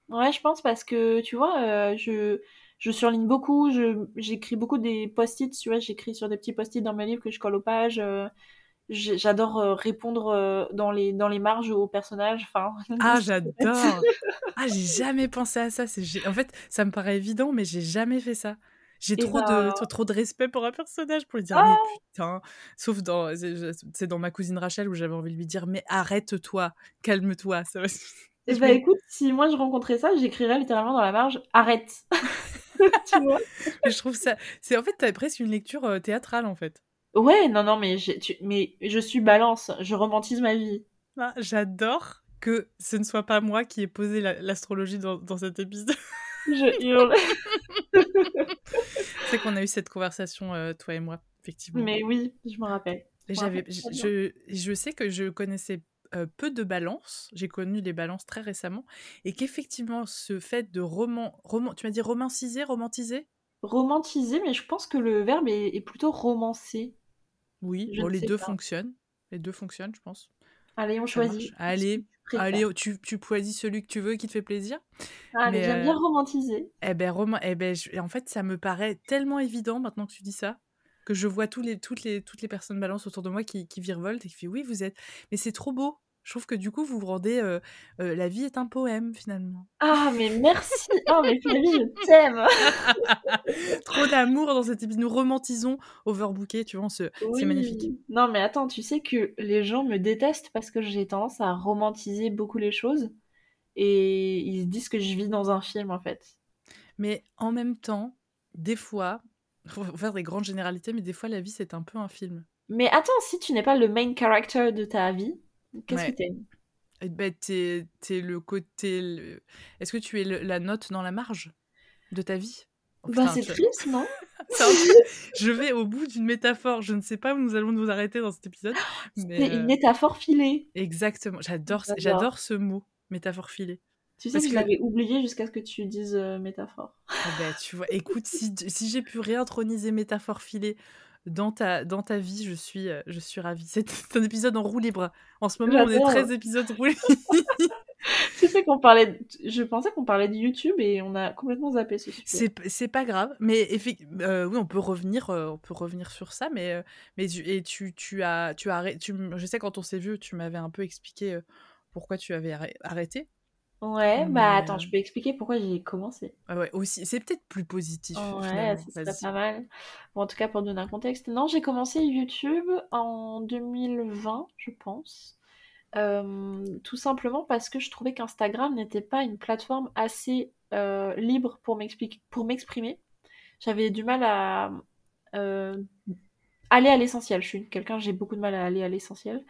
Ouais, je pense, parce que, tu vois, euh, je, je surligne beaucoup, je, j'écris beaucoup des post-it, tu vois, j'écris sur des petits post-it dans mes livres que je colle aux pages. Euh, j'adore euh, répondre euh, dans, les, dans les marges aux personnages. Enfin, ah, j'adore. Ah, j'ai jamais pensé à ça. C'est... En fait, ça me paraît évident, mais j'ai jamais fait ça. J'ai trop, ben... de, trop, trop de respect pour un personnage pour lui dire, ah mais putain. Sauf dans, c'est, c'est dans Ma cousine Rachel où j'avais envie de lui dire, mais arrête-toi, calme-toi. Ça va... Et bah me... écoute, si moi je rencontrais ça, j'écrirais littéralement dans la marge, arrête. Tu vois ? Je trouve ça. C'est, en fait, t'as presque une lecture euh, théâtrale, en fait. Ouais, non, non, mais, j'ai, tu, mais je suis balance, je romantise ma vie. Ah, j'adore que ce ne soit pas moi qui ai posé la, l'astrologie dans, dans cet épisode. Je hurle. C'est qu'on a eu cette conversation, euh, toi et moi. effectivement. Mais oui, je me rappelle. J'avais, je, je sais que je connaissais euh, peu de balances. J'ai connu les balances très récemment. Et qu'effectivement, ce fait de roman... roman tu m'as dit romanciser, romantiser ? Romantiser, mais je pense que le verbe est, est plutôt romancer. Oui, bon, les deux pas. fonctionnent. Les deux fonctionnent, je pense. Allez, on ça choisit. Marche. Allez, tu, allez tu, tu choisis celui que tu veux, qui te fait plaisir. Allez, mais, j'aime euh, bien romantiser. Eh ben, rom- eh ben, je, en fait, ça me paraît tellement évident maintenant que tu dis ça, que je vois tous les, toutes, les, toutes les personnes balance autour de moi qui, qui virevoltent et qui font « oui, vous êtes... » Mais c'est trop beau. Je trouve que du coup, vous vous rendez... Euh, euh, la vie est un poème, finalement. Ah, mais merci. Oh, mais Flavie, je t'aime. Trop d'amour dans cet épisode. Nous romantisons Overbooké, tu vois, on se... oui. C'est magnifique. Non, mais attends, tu sais que les gens me détestent parce que j'ai tendance à romantiser beaucoup les choses et ils se disent que je vis dans un film, en fait. Mais en même temps, des fois... faut faire des grandes généralités, mais des fois, la vie, c'est un peu un film. Mais attends, si tu n'es pas le main character de ta vie, qu'est-ce ouais. que t'aimes ? Eh ben, t'es, t'es le côté... Le... Est-ce que tu es le, la note dans la marge de ta vie ? Oh, putain, bah, c'est tu... triste, non ? Attends, je vais au bout d'une métaphore. Je ne sais pas où nous allons nous arrêter dans cet épisode. Mais c'est euh... une métaphore filée. Exactement. J'adore, j'adore. j'adore ce mot, métaphore filée. Tu sais Parce que, que je l'avais oublié jusqu'à ce que tu dises euh, métaphore. Ah bah, tu vois, écoute, si, si j'ai pu réintroniser métaphore filée dans ta, dans ta vie, je suis, euh, je suis ravie. C'est un épisode en roue libre. En ce moment, j'adore. On est treize épisodes roue libre. Tu sais qu'on parlait... De... Je pensais qu'on parlait de YouTube et on a complètement zappé ce sujet. C'est, c'est pas grave, mais effectivement, euh, oui, on peut revenir, euh, on peut revenir sur ça, mais, euh, mais tu, et tu, tu as... Tu as tu, je sais, quand on s'est vu, tu m'avais un peu expliqué euh, pourquoi tu avais arrêté. Ouais, mais... bah attends, je peux expliquer pourquoi j'ai commencé. Ah ouais, aussi, c'est peut-être plus positif. Oh ouais, c'est pas, pas mal. Bon, en tout cas, pour donner un contexte, non, j'ai commencé YouTube en deux mille vingt, je pense. Euh, tout simplement parce que je trouvais qu'Instagram n'était pas une plateforme assez euh, libre pour, pour m'exprimer. J'avais du mal à euh, aller à l'essentiel. Je suis quelqu'un, j'ai beaucoup de mal à aller à l'essentiel.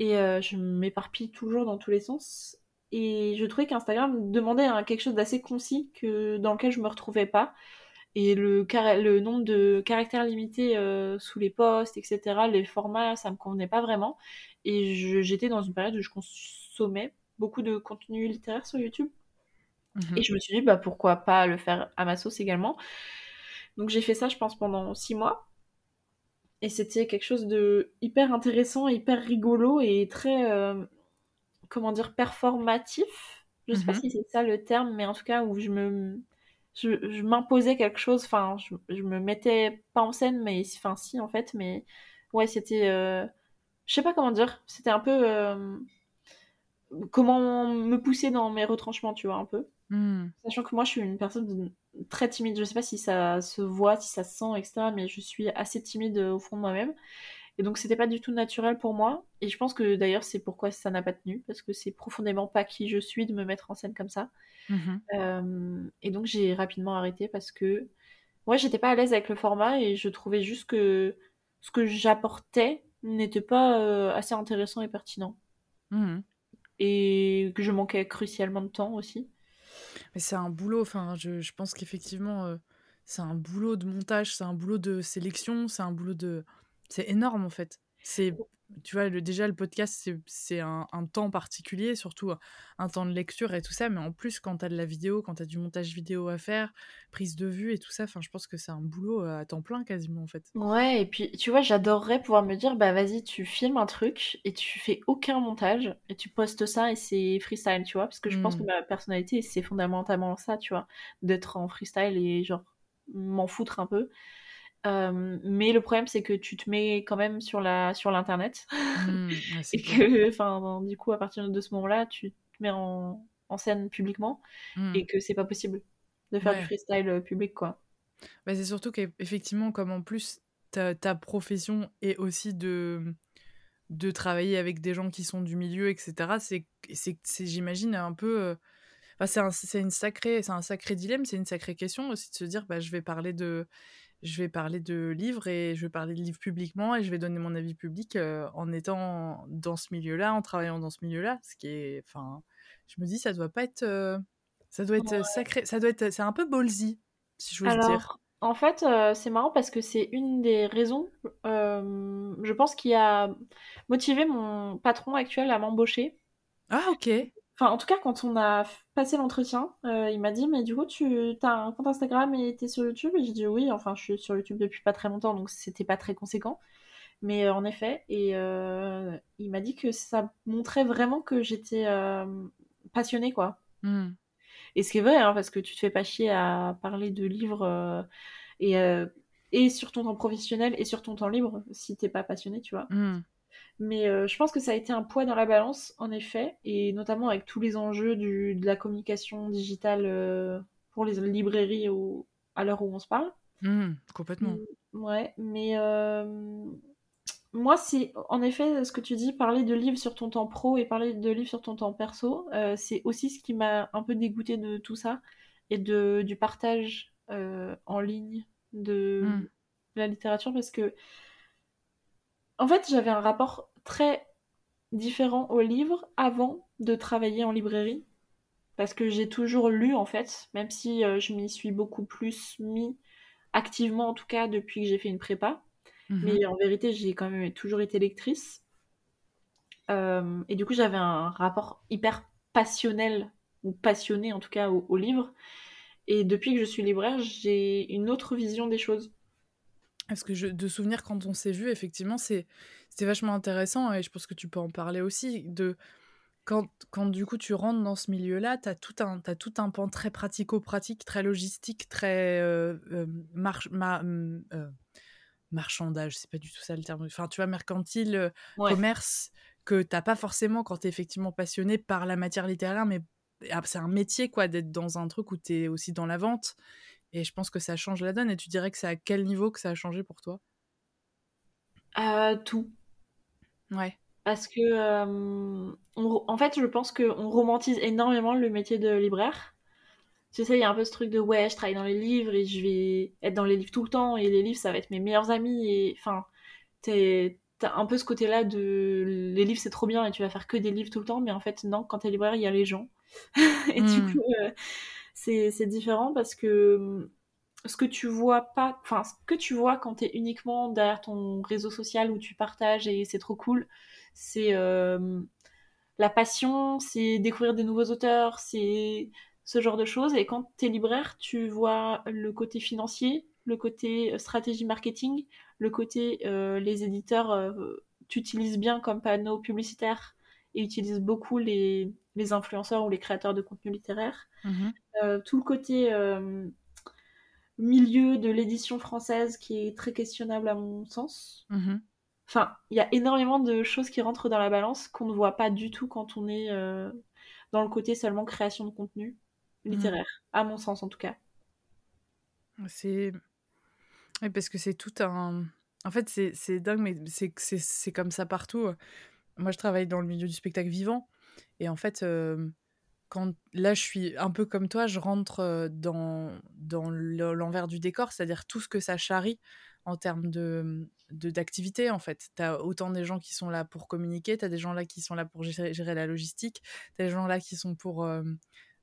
Et euh, je m'éparpille toujours dans tous les sens. Et je trouvais qu'Instagram demandait hein, quelque chose d'assez concis que, dans lequel je me retrouvais pas. Et le, car- le nombre de caractères limités euh, sous les posts, et cetera, les formats, ça me convenait pas vraiment. Et je, j'étais dans une période où je consommais beaucoup de contenu littéraire sur YouTube. Mmh. Et je me suis dit, bah, pourquoi pas le faire à ma sauce également. Donc j'ai fait ça, je pense, pendant six mois. Et c'était quelque chose de hyper intéressant, hyper rigolo et très... Euh... comment dire, performatif, je sais mm-hmm. pas si c'est ça le terme, mais en tout cas où je me je, je m'imposais quelque chose, enfin je, je me mettais pas en scène, mais enfin si en fait, mais ouais c'était euh... je sais pas comment dire, c'était un peu euh... comment me pousser dans mes retranchements, tu vois, un peu mm. sachant que moi je suis une personne très timide, je sais pas si ça se voit, si ça se sent, etc., mais je suis assez timide au fond de moi-même. Et donc, c'était pas du tout naturel pour moi. Et je pense que, d'ailleurs, c'est pourquoi ça n'a pas tenu. Parce que c'est profondément pas qui je suis de me mettre en scène comme ça. Mmh. Euh, et donc, j'ai rapidement arrêté parce que... Ouais, j'étais pas à l'aise avec le format. Et je trouvais juste que ce que j'apportais n'était pas euh, assez intéressant et pertinent. Mmh. Et que je manquais crucialement de temps aussi. Mais c'est un boulot. Enfin, je, je pense qu'effectivement, euh, c'est un boulot de montage. C'est un boulot de sélection. C'est un boulot de... C'est énorme, en fait. C'est, tu vois, le, déjà, le podcast, c'est, c'est un, un temps particulier, surtout un temps de lecture et tout ça. Mais en plus, quand t'as de la vidéo, quand t'as du montage vidéo à faire, prise de vue et tout ça, je pense que c'est un boulot à temps plein, quasiment, en fait. Ouais, et puis, tu vois, j'adorerais pouvoir me dire, bah, vas-y, tu filmes un truc et tu fais aucun montage et tu postes ça et c'est freestyle, tu vois. Parce que je mmh. pense que ma personnalité, c'est fondamentalement ça, tu vois, d'être en freestyle et, genre, m'en foutre un peu. Euh, mais le problème c'est que tu te mets quand même sur, la, sur l'internet mmh, ouais, et que enfin, du coup à partir de ce moment là tu te mets en, en scène publiquement mmh. et que c'est pas possible de faire ouais. du freestyle public, quoi. Bah, c'est surtout qu'effectivement comme en plus ta, ta profession est aussi de, de travailler avec des gens qui sont du milieu, etc., c'est, c'est, c'est j'imagine un peu euh, enfin, c'est, un, c'est, une sacrée, c'est un sacré dilemme, c'est une sacrée question aussi de se dire bah, je vais parler de je vais parler de livres et je vais parler de livres publiquement et je vais donner mon avis public euh, en étant dans ce milieu-là, en travaillant dans ce milieu-là, ce qui est, enfin, je me dis ça doit pas être, euh, ça doit être ouais. sacré, ça doit être, c'est un peu ballsy si je veux dire. En fait, euh, c'est marrant parce que c'est une des raisons, euh, je pense, qui a motivé mon patron actuel à m'embaucher. Ah, ok. Enfin, en tout cas, quand on a passé l'entretien, euh, il m'a dit « Mais du coup, tu as un compte Instagram et t'es sur YouTube ?» Et j'ai dit « Oui, enfin, je suis sur YouTube depuis pas très longtemps, donc c'était pas très conséquent. » Mais euh, en effet, et euh, il m'a dit que ça montrait vraiment que j'étais euh, passionnée, quoi. Mm. Et ce qui est vrai, hein, parce que tu te fais pas chier à parler de livres euh, et, euh, et sur ton temps professionnel et sur ton temps libre, si t'es pas passionné, tu vois. Mm. Mais euh, je pense que ça a été un poids dans la balance, en effet, et notamment avec tous les enjeux du, de la communication digitale euh, pour les librairies au, à l'heure où on se parle. Mmh, complètement. Mmh, ouais, mais euh, moi, c'est en effet ce que tu dis, parler de livres sur ton temps pro et parler de livres sur ton temps perso, euh, c'est aussi ce qui m'a un peu dégoûtée de tout ça et de, du partage euh, en ligne de, mmh. de la littérature, parce que en fait, j'avais un rapport très différent au livre avant de travailler en librairie, parce que j'ai toujours lu, en fait, même si euh, je m'y suis beaucoup plus mis activement, en tout cas, depuis que j'ai fait une prépa. Mmh. Mais en vérité, j'ai quand même toujours été lectrice. Euh, et du coup, j'avais un rapport hyper passionnel, ou passionné, en tout cas, au, au livre. Et depuis que je suis libraire, j'ai une autre vision des choses. Parce que je, de souvenir, quand on s'est vu, effectivement, c'est, c'est vachement intéressant, et je pense que tu peux en parler aussi, de quand, quand du coup tu rentres dans ce milieu-là, t'as tout un, t'as tout un pan très pratico-pratique, très logistique, très euh, euh, mar- ma, euh, marchandage, c'est pas du tout ça le terme, enfin tu vois, mercantile, ouais. Commerce, que t'as pas forcément quand t'es effectivement passionné par la matière littéraire, mais c'est un métier, quoi, d'être dans un truc où t'es aussi dans la vente. Et je pense que ça change la donne. Et tu dirais que c'est à quel niveau que ça a changé pour toi ? euh, Tout. Ouais. Parce que, euh, on, en fait, je pense qu'on romantise énormément le métier de libraire. Tu sais, il y a un peu ce truc de « ouais, je travaille dans les livres et je vais être dans les livres tout le temps. Et les livres, ça va être mes meilleurs amis. » Et enfin, t'es, t'as un peu ce côté-là de « les livres, c'est trop bien et tu vas faire que des livres tout le temps. » Mais en fait, non, quand t'es libraire, il y a les gens. Et mmh. du coup... Euh, C'est, c'est différent parce que ce que tu vois pas, enfin ce que tu vois quand t'es uniquement derrière ton réseau social où tu partages et c'est trop cool, c'est euh, la passion, c'est découvrir des nouveaux auteurs, c'est ce genre de choses. Et quand t'es libraire, tu vois le côté financier, le côté stratégie marketing, le côté euh, les éditeurs euh, t'utilisent bien comme panneau publicitaire et utilisent beaucoup les, les influenceurs ou les créateurs de contenu littéraire. Mmh. Euh, tout le côté euh, milieu de l'édition française qui est très questionnable à mon sens. Mmh. Enfin, il y a énormément de choses qui rentrent dans la balance qu'on ne voit pas du tout quand on est euh, dans le côté seulement création de contenu littéraire, mmh. à mon sens en tout cas. C'est... Oui, parce que c'est tout un... En fait, c'est, c'est dingue, mais c'est, c'est, c'est comme ça partout. Moi, je travaille dans le milieu du spectacle vivant, et en fait... Euh... Quand, là, je suis un peu comme toi, je rentre dans, dans l'envers du décor, c'est-à-dire tout ce que ça charrie en termes de, de, d'activité, en fait. T'as autant des gens qui sont là pour communiquer, t'as des gens là qui sont là pour gérer, gérer la logistique, t'as des gens là qui sont pour euh,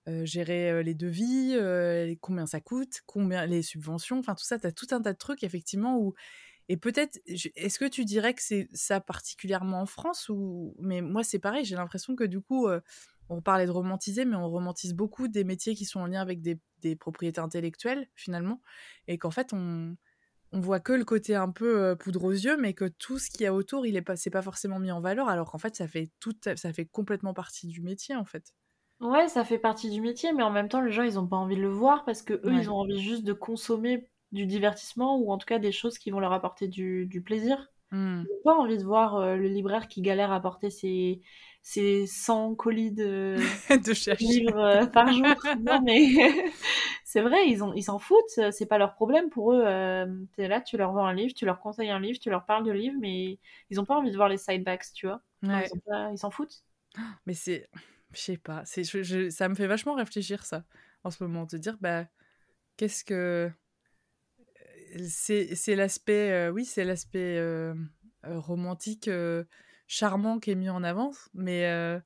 euh, gérer euh, les devis, euh, combien ça coûte, combien les subventions, enfin tout ça, t'as tout un tas de trucs, effectivement, où... Et peut-être, est-ce que tu dirais que c'est ça particulièrement en France ou... Mais moi, c'est pareil, j'ai l'impression que du coup... Euh, On parlait de romantiser, mais on romantise beaucoup des métiers qui sont en lien avec des, des propriétés intellectuelles, finalement, et qu'en fait, on, on voit que le côté un peu euh, poudre aux yeux, mais que tout ce qu'il y a autour, il est pas, c'est pas forcément mis en valeur, alors qu'en fait, ça fait, tout, ça fait complètement partie du métier, en fait. Ouais, ça fait partie du métier, mais en même temps, les gens, ils n'ont pas envie de le voir, parce qu'eux, ouais. ils ont envie juste de consommer du divertissement, ou en tout cas des choses qui vont leur apporter du, du plaisir. Mmh. Ils n'ont pas envie de voir euh, le libraire qui galère à porter ses... C'est cent colis de, de livres par jour. Non, mais c'est vrai, ils, ont... ils s'en foutent, c'est pas leur problème pour eux. Euh, t'es là, tu leur vends un livre, tu leur conseilles un livre, tu leur parles de livres, mais ils ont pas envie de voir les sidebacks, tu vois. Ouais. Alors, ils, ont pas... ils s'en foutent. Mais c'est, je sais pas, c'est... Je... Je... ça me fait vachement réfléchir, ça, en ce moment, de dire, bah, qu'est-ce que. C'est, c'est l'aspect, euh... oui, c'est l'aspect euh... romantique. Euh... charmant qui est mis en avant, mais euh,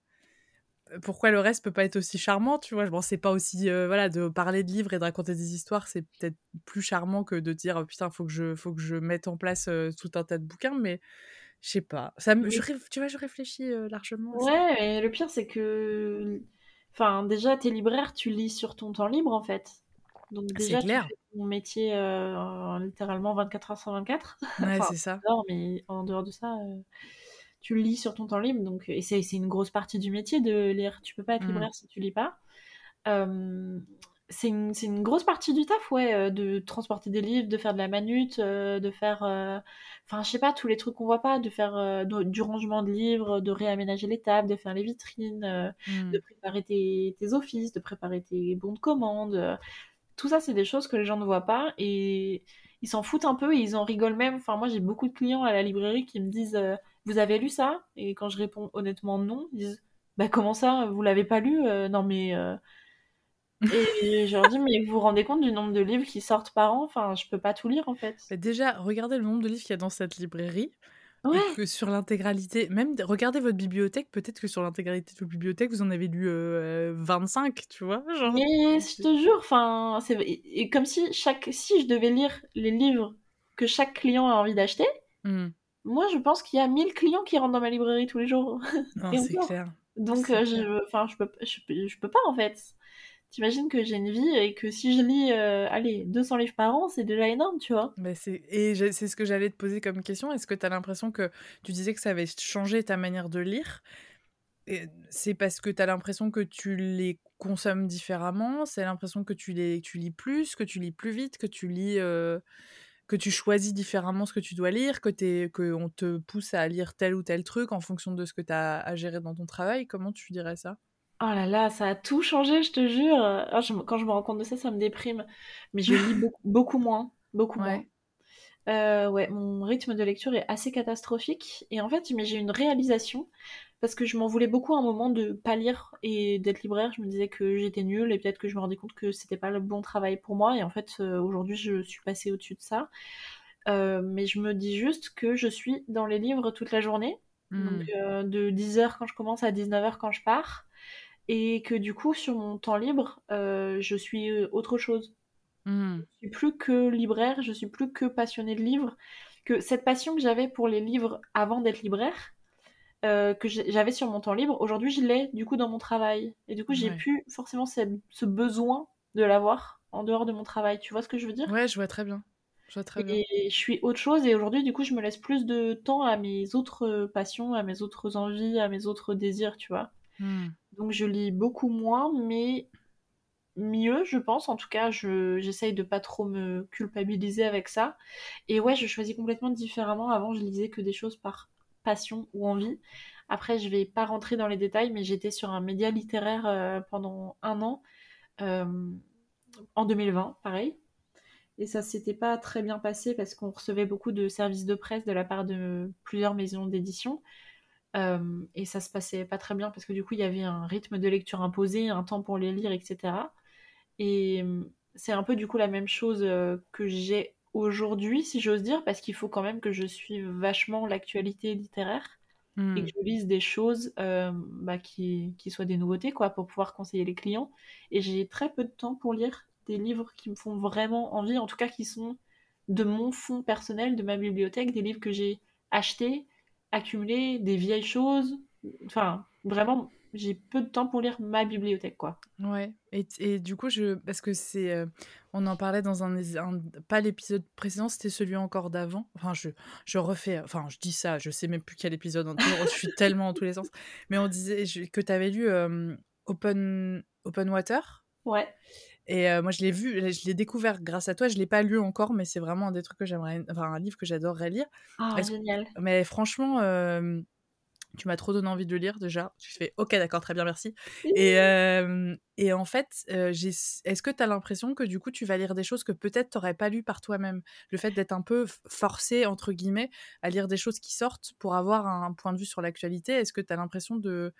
pourquoi le reste peut pas être aussi charmant, tu vois. Je bon, c'est pas aussi euh, voilà, de parler de livres et de raconter des histoires, c'est peut-être plus charmant que de dire putain, faut que je faut que je mette en place euh, tout un tas de bouquins, mais je sais pas. Ça me, je, tu vois, je réfléchis euh, largement. Ouais, mais le pire c'est que enfin déjà t'es libraire, tu lis sur ton temps libre en fait. Donc déjà c'est clair. Tu fais ton métier euh, littéralement vingt-quatre heures sur vingt-quatre. Ouais, enfin, c'est ça. Non, mais en dehors de ça euh... tu lis sur ton temps libre, donc, et c'est, c'est une grosse partie du métier de lire. Tu peux pas être libraire mmh. si tu lis pas. Euh, c'est, une, c'est une grosse partie du taf, ouais, de transporter des livres, de faire de la manute, euh, de faire... Euh, enfin, je sais pas, tous les trucs qu'on voit pas, de faire euh, de, du rangement de livres, de réaménager les tables, de faire les vitrines, euh, mmh. de préparer tes, tes offices, de préparer tes bons de commande. Euh, tout ça, c'est des choses que les gens ne voient pas et ils s'en foutent un peu et ils en rigolent même. Enfin, moi, j'ai beaucoup de clients à la librairie qui me disent... Euh, vous avez lu ça? Et quand je réponds honnêtement non, ils disent bah comment ça, vous l'avez pas lu? euh, Non mais euh... et je leur dis mais vous vous rendez compte du nombre de livres qui sortent par an? Enfin, je peux pas tout lire en fait. Bah déjà, regardez le nombre de livres qu'il y a dans cette librairie. Ouais. Et que sur l'intégralité, même regardez votre bibliothèque, peut-être que sur l'intégralité de votre bibliothèque, vous en avez lu euh, vingt-cinq, tu vois. Genre... Mais je te jure, enfin, c'est et comme si chaque si je devais lire les livres que chaque client a envie d'acheter. Mm. Moi, je pense qu'il y a mille clients qui rentrent dans ma librairie tous les jours. Non, c'est encore. Clair. Donc, c'est euh, clair. Je, enfin, je peux, je, je peux pas, en fait. T'imagines que j'ai une vie et que si je lis, euh, allez, deux cents livres par an, c'est déjà énorme, tu vois. Mais c'est... Et je... c'est ce que j'allais te poser comme question. Est-ce que t'as l'impression que... Tu disais que ça avait changé ta manière de lire. Et c'est parce que t'as l'impression que tu les consommes différemment. C'est l'impression que tu, les... tu lis plus, que tu lis plus vite, que tu lis... Euh... que tu choisis différemment ce que tu dois lire, que t'es, que on te pousse à lire tel ou tel truc en fonction de ce que tu as à gérer dans ton travail. Comment tu dirais ça? Oh là là, ça a tout changé, je te jure. Alors, je, quand je me rends compte de ça, ça me déprime. Mais je lis beaucoup, beaucoup moins, beaucoup ouais. moins. Euh, ouais, mon rythme de lecture est assez catastrophique. Et en fait, mais j'ai une réalisation parce que je m'en voulais beaucoup à un moment de pas lire et d'être libraire. Je me disais que j'étais nulle et peut-être que je me rendais compte que c'était pas le bon travail pour moi. Et en fait, euh, aujourd'hui, je suis passée au-dessus de ça. Euh, mais je me dis juste que je suis dans les livres toute la journée. Mmh. Donc euh, de dix heures quand je commence à dix-neuf heures quand je pars. Et que du coup, sur mon temps libre, euh, je suis autre chose. Mmh. Je suis plus que libraire, je suis plus que passionnée de livres. Que cette passion que j'avais pour les livres avant d'être libraire, euh, que j'avais sur mon temps libre, aujourd'hui je l'ai du coup dans mon travail. Et du coup j'ai ouais. plus forcément cette, ce besoin de l'avoir en dehors de mon travail. Tu vois ce que je veux dire? Ouais, je vois très bien. Je vois très et bien. Je suis autre chose et aujourd'hui du coup je me laisse plus de temps à mes autres passions, à mes autres envies, à mes autres désirs, tu vois. Mmh. Donc je lis beaucoup moins, mais... mieux, je pense. En tout cas, je, j'essaye de pas trop me culpabiliser avec ça. Et ouais, je choisis complètement différemment. Avant, je lisais que des choses par passion ou envie. Après, je vais pas rentrer dans les détails, mais j'étais sur un média littéraire euh, pendant un an, euh, en deux mille vingt, pareil. Et ça s'était pas très bien passé parce qu'on recevait beaucoup de services de presse de la part de plusieurs maisons d'édition. Euh, et ça se passait pas très bien parce que du coup, il y avait un rythme de lecture imposé, un temps pour les lire, et cetera. Et c'est un peu du coup la même chose que j'ai aujourd'hui, si j'ose dire, parce qu'il faut quand même que je suive vachement l'actualité littéraire mmh. et que je lise des choses euh, bah, qui, qui soient des nouveautés quoi, pour pouvoir conseiller les clients. Et j'ai très peu de temps pour lire des livres qui me font vraiment envie, en tout cas qui sont de mon fonds personnel, de ma bibliothèque, des livres que j'ai achetés, accumulés, des vieilles choses, enfin vraiment... J'ai peu de temps pour lire ma bibliothèque, quoi. Ouais, et, et du coup, je... parce que c'est... Euh, on en parlait dans un, un... Pas l'épisode précédent, c'était celui encore d'avant. Enfin, je, je refais... Enfin, je dis ça, je sais même plus quel épisode. En tout cas, je suis tellement en tous les sens. Mais on disait je, que t'avais lu euh, Open... Open Water. Ouais. Et euh, moi, je l'ai vu, je l'ai découvert grâce à toi. Je l'ai pas lu encore, mais c'est vraiment un des trucs que j'aimerais... Enfin, un livre que j'adorerais lire. Ah, oh, génial. Que... Mais franchement... Euh... Tu m'as trop donné envie de le lire, déjà. Je fais « Ok, d'accord, très bien, merci. » Et, euh, et en fait, euh, j'ai... est-ce que tu as l'impression que du coup, tu vas lire des choses que peut-être tu n'aurais pas lues par toi-même? Le fait d'être un peu forcé, entre guillemets, à lire des choses qui sortent pour avoir un point de vue sur l'actualité, est-ce que tu as l'impression de...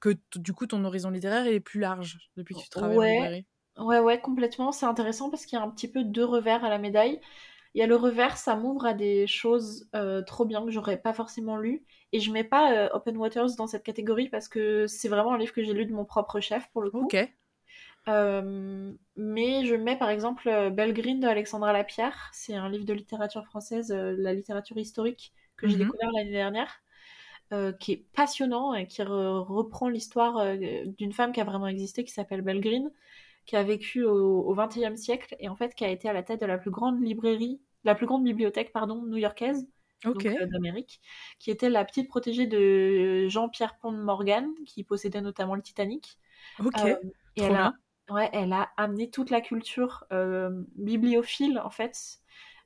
que t- du coup, ton horizon littéraire est plus large depuis que tu travailles en librairie? Ouais, ouais, complètement. C'est intéressant parce qu'il y a un petit peu deux revers à la médaille. Il y a le revers, ça m'ouvre à des choses euh, trop bien que j'aurais pas forcément lues. Et je mets pas euh, Open Waters dans cette catégorie parce que c'est vraiment un livre que j'ai lu de mon propre chef, pour le coup. Ok. Euh, mais je mets par exemple euh, Belle Green de Alexandra Lapierre. C'est un livre de littérature française, euh, la littérature historique, que mm-hmm. j'ai découvert l'année dernière, euh, qui est passionnant et qui re- reprend l'histoire euh, d'une femme qui a vraiment existé, qui s'appelle Belle Green, qui a vécu au XXIe siècle et en fait qui a été à la tête de la plus grande librairie, la plus grande bibliothèque, pardon, new-yorkaise, okay. donc euh, d'Amérique, qui était la petite protégée de Jean-Pierre Pierpont Morgan, qui possédait notamment le Titanic. Ok. Euh, et elle a, ouais, elle a amené toute la culture euh, bibliophile en fait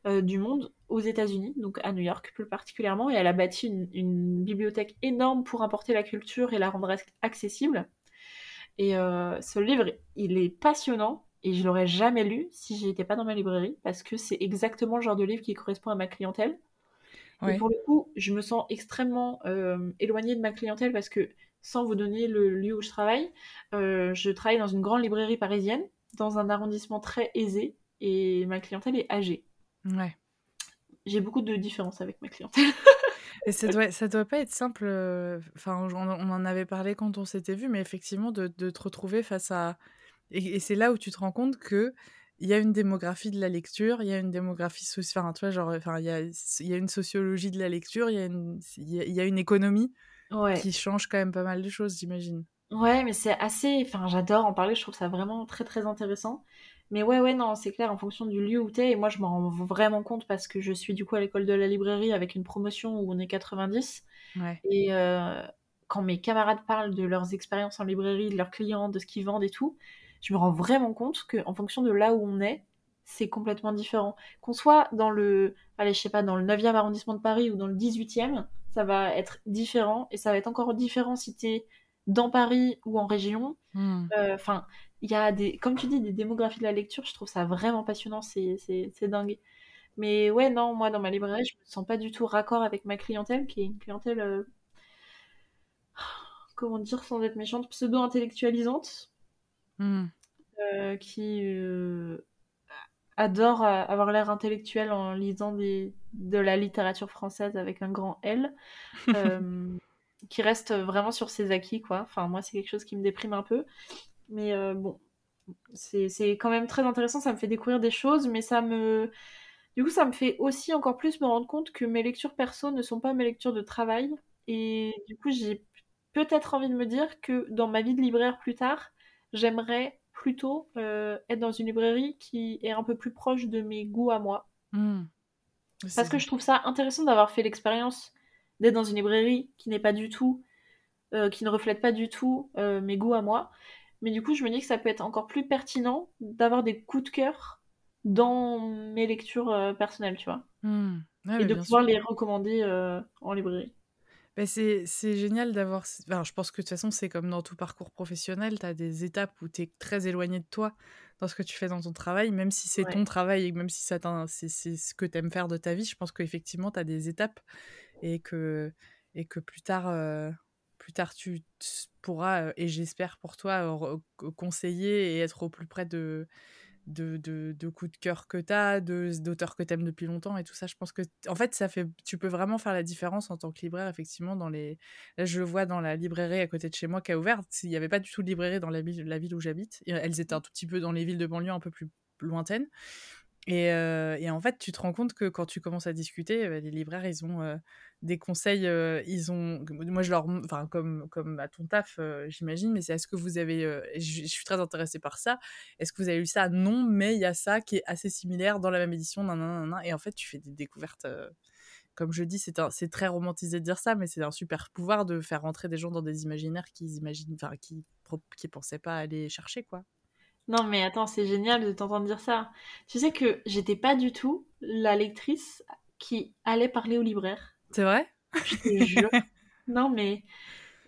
euh, du monde aux États-Unis, donc à New York plus particulièrement, et elle a bâti une, une bibliothèque énorme pour importer la culture et la rendre accessible. Et euh, ce livre, il est passionnant et je l'aurais jamais lu si j'étais pas dans ma librairie parce que c'est exactement le genre de livre qui correspond à ma clientèle. Ouais. Et pour le coup, je me sens extrêmement euh, éloignée de ma clientèle parce que, sans vous donner le lieu où je travaille, euh, je travaille dans une grande librairie parisienne, dans un arrondissement très aisé et ma clientèle est âgée. Ouais. J'ai beaucoup de différences avec ma clientèle. Et ça doit, ça doit pas être simple, enfin, on, on en avait parlé quand on s'était vu, mais effectivement de, de te retrouver face à... Et, et c'est là où tu te rends compte qu'il y a une démographie de la lecture, il y a une démographie... Soci... Enfin, tu vois, genre, enfin, il y a, y a une sociologie de la lecture, il y a une, y a, y a une économie ouais. qui change quand même pas mal de choses, j'imagine. Ouais, mais c'est assez... Enfin, j'adore en parler, je trouve ça vraiment très très intéressant. Mais ouais, ouais, non, c'est clair, en fonction du lieu où t'es, et moi je m'en rends vraiment compte parce que je suis du coup à l'école de la librairie avec une promotion où on est quatre-vingt-dix, ouais. et euh, quand mes camarades parlent de leurs expériences en librairie, de leurs clients, de ce qu'ils vendent et tout, je me rends vraiment compte qu'en fonction de là où on est, c'est complètement différent. Qu'on soit dans le, allez, je sais pas, dans le neuvième arrondissement de Paris ou dans le dix-huitième, ça va être différent, et ça va être encore différent si t'es dans Paris ou en région, mmh. enfin... Euh, il y a des, comme tu dis, des démographies de la lecture, je trouve ça vraiment passionnant, c'est, c'est, c'est dingue. Mais ouais, non, moi dans ma librairie, je me sens pas du tout raccord avec ma clientèle, qui est une clientèle, euh... comment dire sans être méchante, pseudo-intellectualisante, mm. euh, qui euh, adore avoir l'air intellectuelle en lisant des, de la littérature française avec un grand L, euh, qui reste vraiment sur ses acquis, quoi. Enfin, moi, c'est quelque chose qui me déprime un peu. Mais euh, bon, c'est, c'est quand même très intéressant, ça me fait découvrir des choses, mais ça me... Du coup, ça me fait aussi encore plus me rendre compte que mes lectures perso ne sont pas mes lectures de travail. Et du coup, j'ai peut-être envie de me dire que dans ma vie de libraire plus tard, j'aimerais plutôt euh, être dans une librairie qui est un peu plus proche de mes goûts à moi. Mmh. Parce que je trouve ça intéressant d'avoir fait l'expérience d'être dans une librairie qui n'est pas du tout, euh, qui ne reflète pas du tout euh, mes goûts à moi. Mais du coup, je me dis que ça peut être encore plus pertinent d'avoir des coups de cœur dans mes lectures euh, personnelles, tu vois. Mmh. Ouais, et de pouvoir sûr. les recommander euh, en librairie. Bah c'est, c'est génial d'avoir... Enfin, je pense que de toute façon, c'est comme dans tout parcours professionnel, tu as des étapes où tu es très éloigné de toi dans ce que tu fais dans ton travail, même si c'est ouais. ton travail et même si ça c'est, c'est ce que tu aimes faire de ta vie. Je pense qu'effectivement, tu as des étapes et que, et que plus tard... Euh... plus tard tu pourras, et j'espère pour toi, conseiller et être au plus près de, de, de, de coups de cœur que t'as, de, d'auteurs que t'aimes depuis longtemps et tout ça. Je pense que, en fait, ça fait, tu peux vraiment faire la différence en tant que libraire, effectivement. Dans les... Là, je le vois dans la librairie à côté de chez moi qui a ouvert. Il n'y avait pas du tout de librairie dans la ville, la ville où j'habite. Elles étaient un tout petit peu dans les villes de banlieue un peu plus lointaines. Et, euh, et en fait, tu te rends compte que quand tu commences à discuter, les libraires, ils ont euh, des conseils. Euh, ils ont, moi, je leur, enfin, comme comme à ton taf, euh, j'imagine. Mais c'est est-ce que vous avez, euh, je, je suis très intéressée par ça. Est-ce que vous avez lu ça? Non, mais il y a ça qui est assez similaire dans la même édition. Nan, nan, nan. Et en fait, tu fais des découvertes. Euh, comme je dis, c'est un, c'est très romantisé de dire ça, mais c'est un super pouvoir de faire rentrer des gens dans des imaginaires qu'ils imaginent, enfin, qui qui pensaient pas aller chercher, quoi. Non mais attends, c'est génial de t'entendre dire ça. Tu sais que j'étais pas du tout la lectrice qui allait parler au libraire. C'est vrai ? Je te jure. Non mais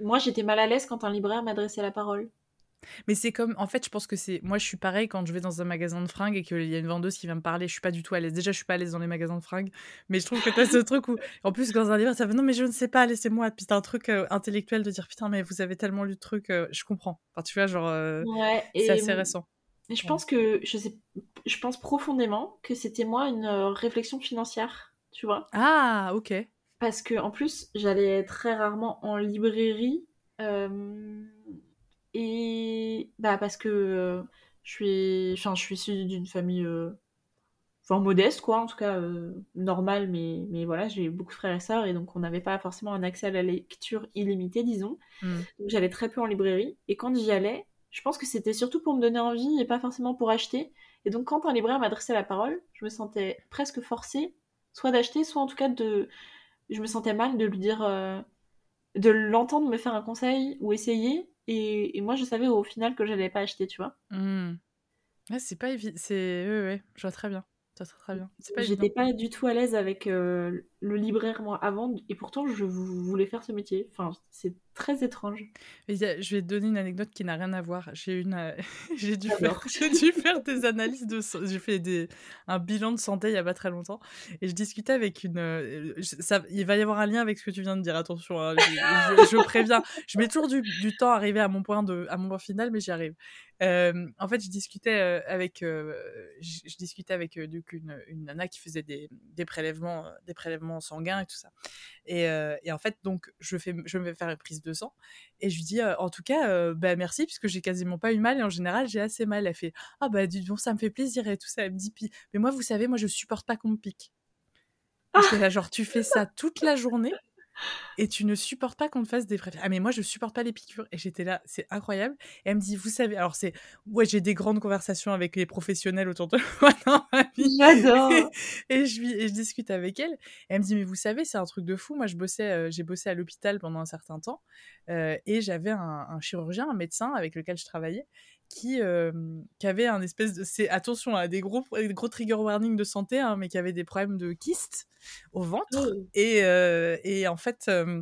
moi j'étais mal à l'aise quand un libraire m'adressait la parole. Mais c'est comme, en fait je pense que c'est, moi je suis pareil quand je vais dans un magasin de fringues et qu'il y a une vendeuse qui vient me parler, je suis pas du tout à l'aise. Déjà je suis pas à l'aise dans les magasins de fringues, mais je trouve que t'as ce truc où, en plus dans un livre ça fait non mais je ne sais pas, laissez-moi, puis t'as un truc euh, intellectuel de dire putain mais vous avez tellement lu de trucs, euh, je comprends. Enfin tu vois genre, euh, ouais, c'est assez récent. Je pense que je sais, je pense profondément que c'était moi une euh, réflexion financière, tu vois. Ah, ok. Parce que en plus, j'allais très rarement en librairie euh, et bah parce que euh, je suis, enfin, je suis issue d'une famille, euh, enfin modeste quoi, en tout cas euh, normale, mais mais voilà, j'ai beaucoup de frères et sœurs et donc on n'avait pas forcément un accès à la lecture illimité, disons. Mm. Donc j'allais très peu en librairie et quand j'y allais, je pense que c'était surtout pour me donner envie et pas forcément pour acheter. Et donc, quand un libraire m'adressait la parole, je me sentais presque forcée, soit d'acheter, soit en tout cas de... Je me sentais mal de lui dire... Euh... de l'entendre me faire un conseil ou essayer. Et, et moi, je savais au final que je n'allais pas acheter, tu vois. Mmh. Ouais, c'est pas évident. C'est... Ouais, ouais, je vois très bien. Ça sera très bien. C'est pas J'étais évident. Pas du tout à l'aise avec euh, le libraire, moi, avant. Et pourtant, je voulais faire ce métier. Enfin, c'est très étrange. Et a, je vais te donner une anecdote qui n'a rien à voir. J'ai, une, euh, j'ai, dû, faire, j'ai dû faire des analyses. De, j'ai fait des, un bilan de santé il n'y a pas très longtemps. Et je discutais avec une... Euh, ça, il va y avoir un lien avec ce que tu viens de dire. Attention, hein, je, je, je préviens. Je mets toujours du, du temps à arriver à mon point, de, à mon point final, mais j'y arrive. Euh, en fait, je discutais euh, avec, euh, je, je discutais avec euh, du coup, une, une nana qui faisait des, des prélèvements, euh, des prélèvements sanguins et tout ça. Et, euh, et en fait, donc, je fais, je me fais faire une prise de sang et je lui dis, euh, en tout cas, euh, bah merci puisque j'ai quasiment pas eu mal et en général j'ai assez mal. Elle fait, ah bah dis donc, ça me fait plaisir et tout ça. Elle me dit, mais moi, vous savez, moi, je supporte pas qu'on me pique. Parce que là, genre, tu fais ça toute la journée. Et tu ne supportes pas qu'on te fasse des préfets. Ah mais moi je supporte pas les piqûres. Et j'étais là, c'est incroyable. Et elle me dit, vous savez, alors c'est, ouais, j'ai des grandes conversations avec les professionnels autour de moi dans ma vie. J'adore. Et, et, je, et je discute avec elle. Et elle me dit, mais vous savez, c'est un truc de fou. Moi je bossais, euh, j'ai bossé à l'hôpital pendant un certain temps euh, et j'avais un, un chirurgien, un médecin avec lequel je travaillais. Qui, euh, qui avait un espèce de... C'est, attention à des gros, des gros trigger warning de santé, hein, mais qui avait des problèmes de kyste au ventre. Mmh. Et, euh, et en fait, euh,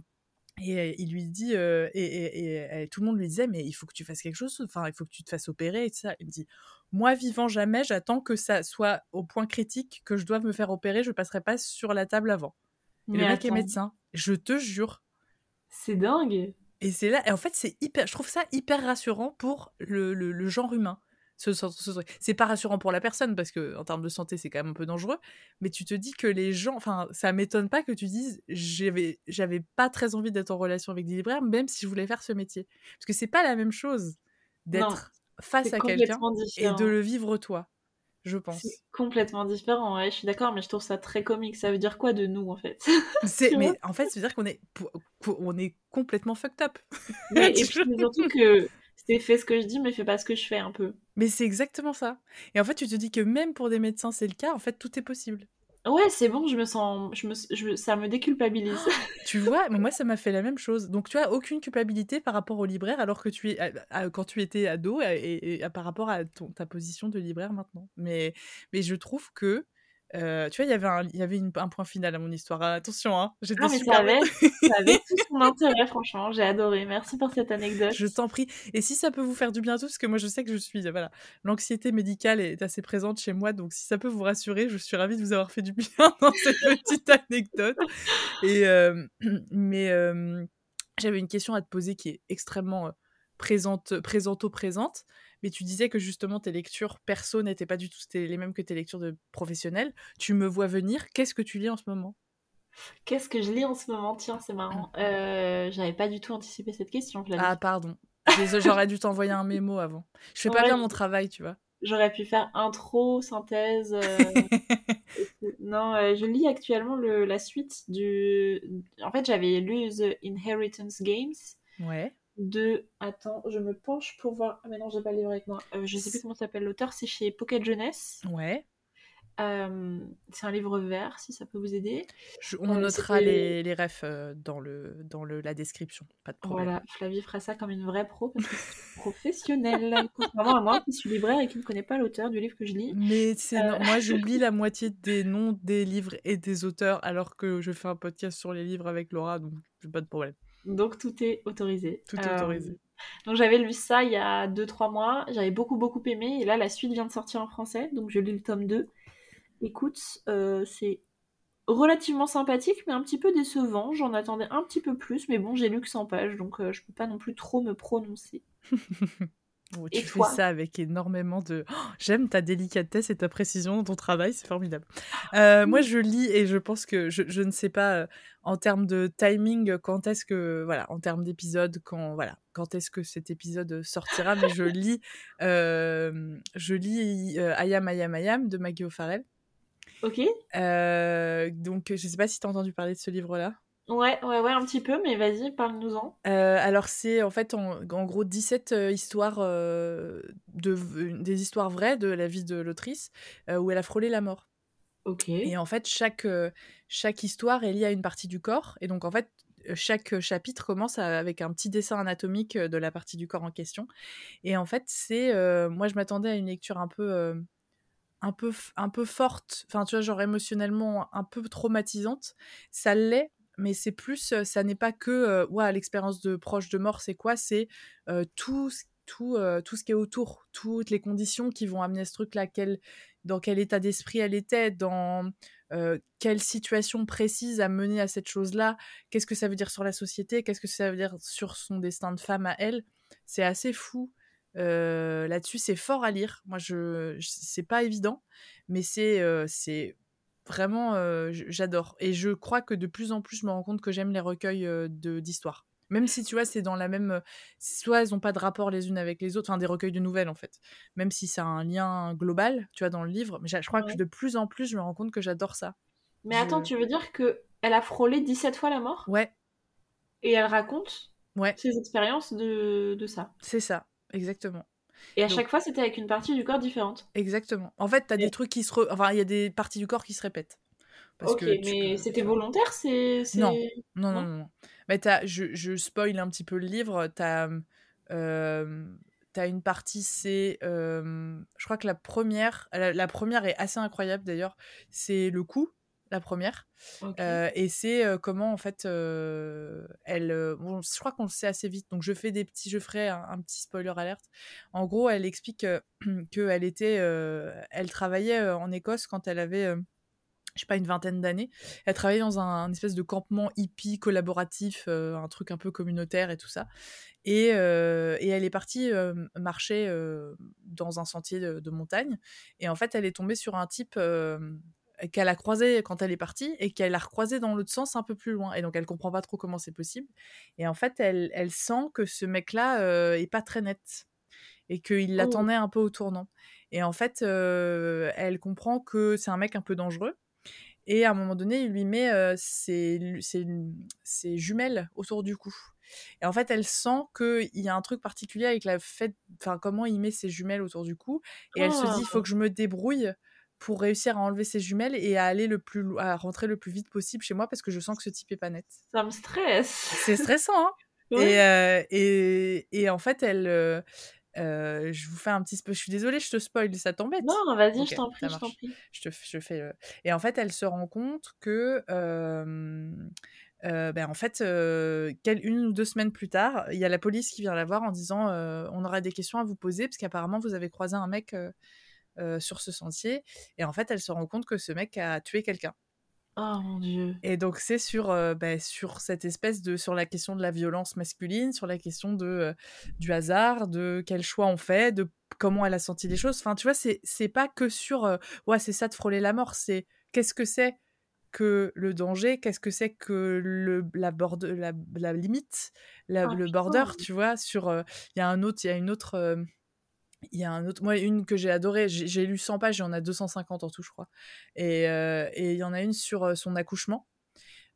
et, il lui dit... Euh, et, et, et, et tout le monde lui disait, mais il faut que tu fasses quelque chose, enfin, il faut que tu te fasses opérer, et tout ça. Il me dit, moi, vivant jamais, j'attends que ça soit au point critique que je doive me faire opérer, je passerai pas sur la table avant. Et mais le mec attends. Est médecin, je te jure. C'est dingue. Et c'est là, et en fait, c'est hyper, je trouve ça hyper rassurant pour le, le, le genre humain. Ce, ce, ce, ce, c'est pas rassurant pour la personne, parce qu'en termes de santé, c'est quand même un peu dangereux. Mais tu te dis que les gens, enfin, ça m'étonne pas que tu dises, j'avais, j'avais pas très envie d'être en relation avec des libraires, même si je voulais faire ce métier. Parce que c'est pas la même chose d'être non, face à quelqu'un différent. Et de le vivre toi, je pense. C'est complètement différent, ouais, je suis d'accord, mais je trouve ça très comique. Ça veut dire quoi de nous, en fait? C'est, mais en fait, ça veut dire qu'on est, on est complètement fucked up. Mais, et puis surtout que c'est fais ce que je dis, mais fais pas ce que je fais un peu. Mais c'est exactement ça. Et en fait, tu te dis que même pour des médecins, c'est le cas, en fait, tout est possible. Ouais, c'est bon, je me sens... Je me, je, ça me déculpabilise. Tu vois, mais moi, ça m'a fait la même chose. Donc, tu as aucune culpabilité par rapport au libraire, alors que tu es... À, à, quand tu étais ado, et, et, et par rapport à ton, ta position de libraire maintenant. Mais, mais je trouve que... Euh, tu vois, il y avait, un, y avait une, un point final à mon histoire. Ah, attention, hein, j'étais ah, mais super... Ça avait, ça avait tout son intérêt, franchement. J'ai adoré. Merci pour cette anecdote. Je t'en prie. Et si ça peut vous faire du bien à tous, parce que moi, je sais que je suis... Voilà, l'anxiété médicale est assez présente chez moi, donc si ça peut vous rassurer, je suis ravie de vous avoir fait du bien dans cette petite anecdote. Et, euh, mais euh, j'avais une question à te poser qui est extrêmement euh, présente, présento-présente. Mais tu disais que justement tes lectures perso n'étaient pas du tout les mêmes que tes lectures de professionnelles. Tu me vois venir, qu'est-ce que tu lis en ce moment? Qu'est-ce que je lis en ce moment? Tiens, c'est marrant. Euh, j'avais pas du tout anticipé cette question. Je ah, pardon. J'aurais dû t'envoyer un mémo avant. Je fais ouais, pas bien mon travail, tu vois. J'aurais pu faire intro, synthèse. Euh... non, euh, je lis actuellement le, la suite du... En fait, j'avais lu The Inheritance Games. Ouais. De... Attends, je me penche pour voir... Ah mais non, j'ai pas le livre avec moi. Euh, je sais plus comment s'appelle l'auteur, c'est chez Pocket Jeunesse. Ouais. Euh, c'est un livre vert, si ça peut vous aider. Je... On euh, notera les, les refs dans, le, dans le, la description, pas de problème. Voilà, Flavie fera ça comme une vraie pro, parce que c'est professionnel. Contrairement à moi, qui suis libraire et qui ne connais pas l'auteur du livre que je lis. Mais c'est euh... non... moi, j'oublie la moitié des noms des livres et des auteurs, alors que je fais un podcast sur les livres avec Laura, donc j'ai pas de problème. Donc, tout est autorisé. Tout est euh, autorisé. Donc, j'avais lu ça il y a deux trois mois. J'avais beaucoup, beaucoup aimé. Et là, la suite vient de sortir en français. Donc, je lis le tome deux. Écoute, euh, c'est relativement sympathique, mais un petit peu décevant. J'en attendais un petit peu plus. Mais bon, j'ai lu que cent pages. Donc, euh, je ne peux pas non plus trop me prononcer. Oh, tu et fais toi ça avec énormément de... Oh, j'aime ta délicatesse et ta précision dans ton travail, c'est formidable. Euh, mmh. Moi, je lis et je pense que je, je ne sais pas euh, en termes de timing quand est-ce que... Voilà, en termes d'épisode, quand, voilà, quand est-ce que cet épisode sortira. Mais je lis, euh, je lis euh, I Am, I Am, I Am de Maggie O'Farrell. Ok. Euh, donc, je ne sais pas si tu as entendu parler de ce livre-là. Ouais, ouais, ouais, un petit peu, mais vas-y, parle-nous-en. Euh, alors, c'est en fait, en, en gros, dix-sept euh, histoires, euh, de, des histoires vraies de la vie de l'autrice, euh, où elle a frôlé la mort. Ok. Et en fait, chaque, euh, chaque histoire est liée à une partie du corps. Et donc, en fait, chaque chapitre commence à, avec un petit dessin anatomique de la partie du corps en question. Et en fait, c'est... Euh, moi, je m'attendais à une lecture un peu... Euh, un peu, un peu forte, enfin, tu vois, genre émotionnellement un peu traumatisante. Ça l'est, mais c'est plus, ça n'est pas que euh, ouais, l'expérience de proche de mort, c'est quoi ? C'est euh, tout, tout, euh, tout ce qui est autour, toutes les conditions qui vont amener ce truc-là, quel, dans quel état d'esprit elle était, dans euh, quelle situation précise a mené à cette chose-là, qu'est-ce que ça veut dire sur la société, qu'est-ce que ça veut dire sur son destin de femme à elle. C'est assez fou. Euh, là-dessus, c'est fort à lire. Moi, je, je c'est pas évident, mais c'est, euh, c'est vraiment, euh, j'adore. Et je crois que de plus en plus, je me rends compte que j'aime les recueils euh, de d'histoires. Même si, tu vois, c'est dans la même... Soit elles n'ont pas de rapport les unes avec les autres, enfin, des recueils de nouvelles, en fait. Même si ça a un lien global, tu vois, dans le livre. Mais je crois ouais. que de plus en plus, je me rends compte que j'adore ça. Mais je... attends, tu veux dire qu'elle a frôlé dix-sept fois la mort ? Ouais. Et elle raconte ouais. ses expériences de, de ça. C'est ça. Exactement. Et à Donc, chaque fois, c'était avec une partie du corps différente. Exactement. En fait, t'as et... des trucs qui se, re... enfin, il y a des parties du corps qui se répètent. Parce ok, que mais peux... c'était volontaire, c'est. c'est... Non. Non, non, non, non. Mais t'as, je, je spoil un petit peu le livre. T'as, euh... t'as une partie, c'est, euh... je crois que la première, la, la première est assez incroyable d'ailleurs. C'est le coup. La première, okay. euh, et c'est euh, comment en fait euh, elle, euh, bon, je crois qu'on le sait assez vite, donc je fais des petits, je ferai un, un petit spoiler alert. En gros, elle explique euh, que elle était, euh, elle travaillait euh, en Écosse quand elle avait, euh, je sais pas, une vingtaine d'années. Elle travaillait dans un, un espèce de campement hippie collaboratif, euh, un truc un peu communautaire et tout ça. Et, euh, et elle est partie euh, marcher euh, dans un sentier de, de montagne, et en fait, elle est tombée sur un type. Euh, qu'elle a croisé quand elle est partie et qu'elle a recroisé dans l'autre sens un peu plus loin, et donc elle comprend pas trop comment c'est possible, et en fait elle, elle sent que ce mec là euh, est pas très net et qu'il oh. l'attendait un peu au tournant, et en fait euh, elle comprend que c'est un mec un peu dangereux, et à un moment donné il lui met euh, ses, ses, ses jumelles autour du cou, et en fait elle sent qu'il y a un truc particulier avec la fête, enfin comment il met ses jumelles autour du cou, et oh. elle se dit il faut que je me débrouille pour réussir à enlever ses jumelles et à aller le plus lo- à rentrer le plus vite possible chez moi parce que je sens que ce type est pas net. Ça me stresse. C'est stressant, hein. Oui. Et, euh, et et en fait, elle, euh, euh, je vous fais un petit, spo- je suis désolée, je te spoil, ça t'embête. Non, vas-y, okay, je t'en prie, je t'en prie. Je te, je fais. Euh... Et en fait, elle se rend compte que, euh, euh, ben en fait, euh, quelle, une ou deux semaines plus tard, il y a la police qui vient la voir en disant, euh, on aura des questions à vous poser parce qu'apparemment vous avez croisé un mec. Euh, Euh, sur ce sentier, et en fait elle se rend compte que ce mec a tué quelqu'un. Oh mon Dieu. Et donc c'est sur euh, bah, sur cette espèce de sur la question de la violence masculine, sur la question de euh, du hasard, de quel choix on fait, de comment elle a senti les choses. Enfin tu vois, c'est c'est pas que sur euh, ouais c'est ça de frôler la mort, c'est qu'est-ce que c'est que le danger, qu'est-ce que c'est que le la borde la, la limite, la, ah, le border, putain. Tu vois, sur il euh, y a un autre il y a une autre euh, il y a un autre, moi une que j'ai adorée, j'ai, j'ai lu cent pages, il y en a deux cent cinquante en tout je crois, et euh, et il y en a une sur son accouchement,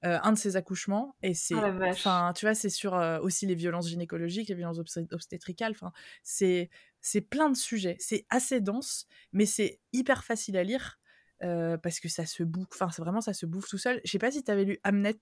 euh, un de ses accouchements, et c'est enfin ah, tu vois c'est sur euh, aussi les violences gynécologiques, les violences obst- obstétricales, enfin c'est c'est plein de sujets, c'est assez dense mais c'est hyper facile à lire euh, parce que ça se bouffe, enfin c'est vraiment ça se bouffe tout seul. Je sais pas si t'avais lu Hamnet.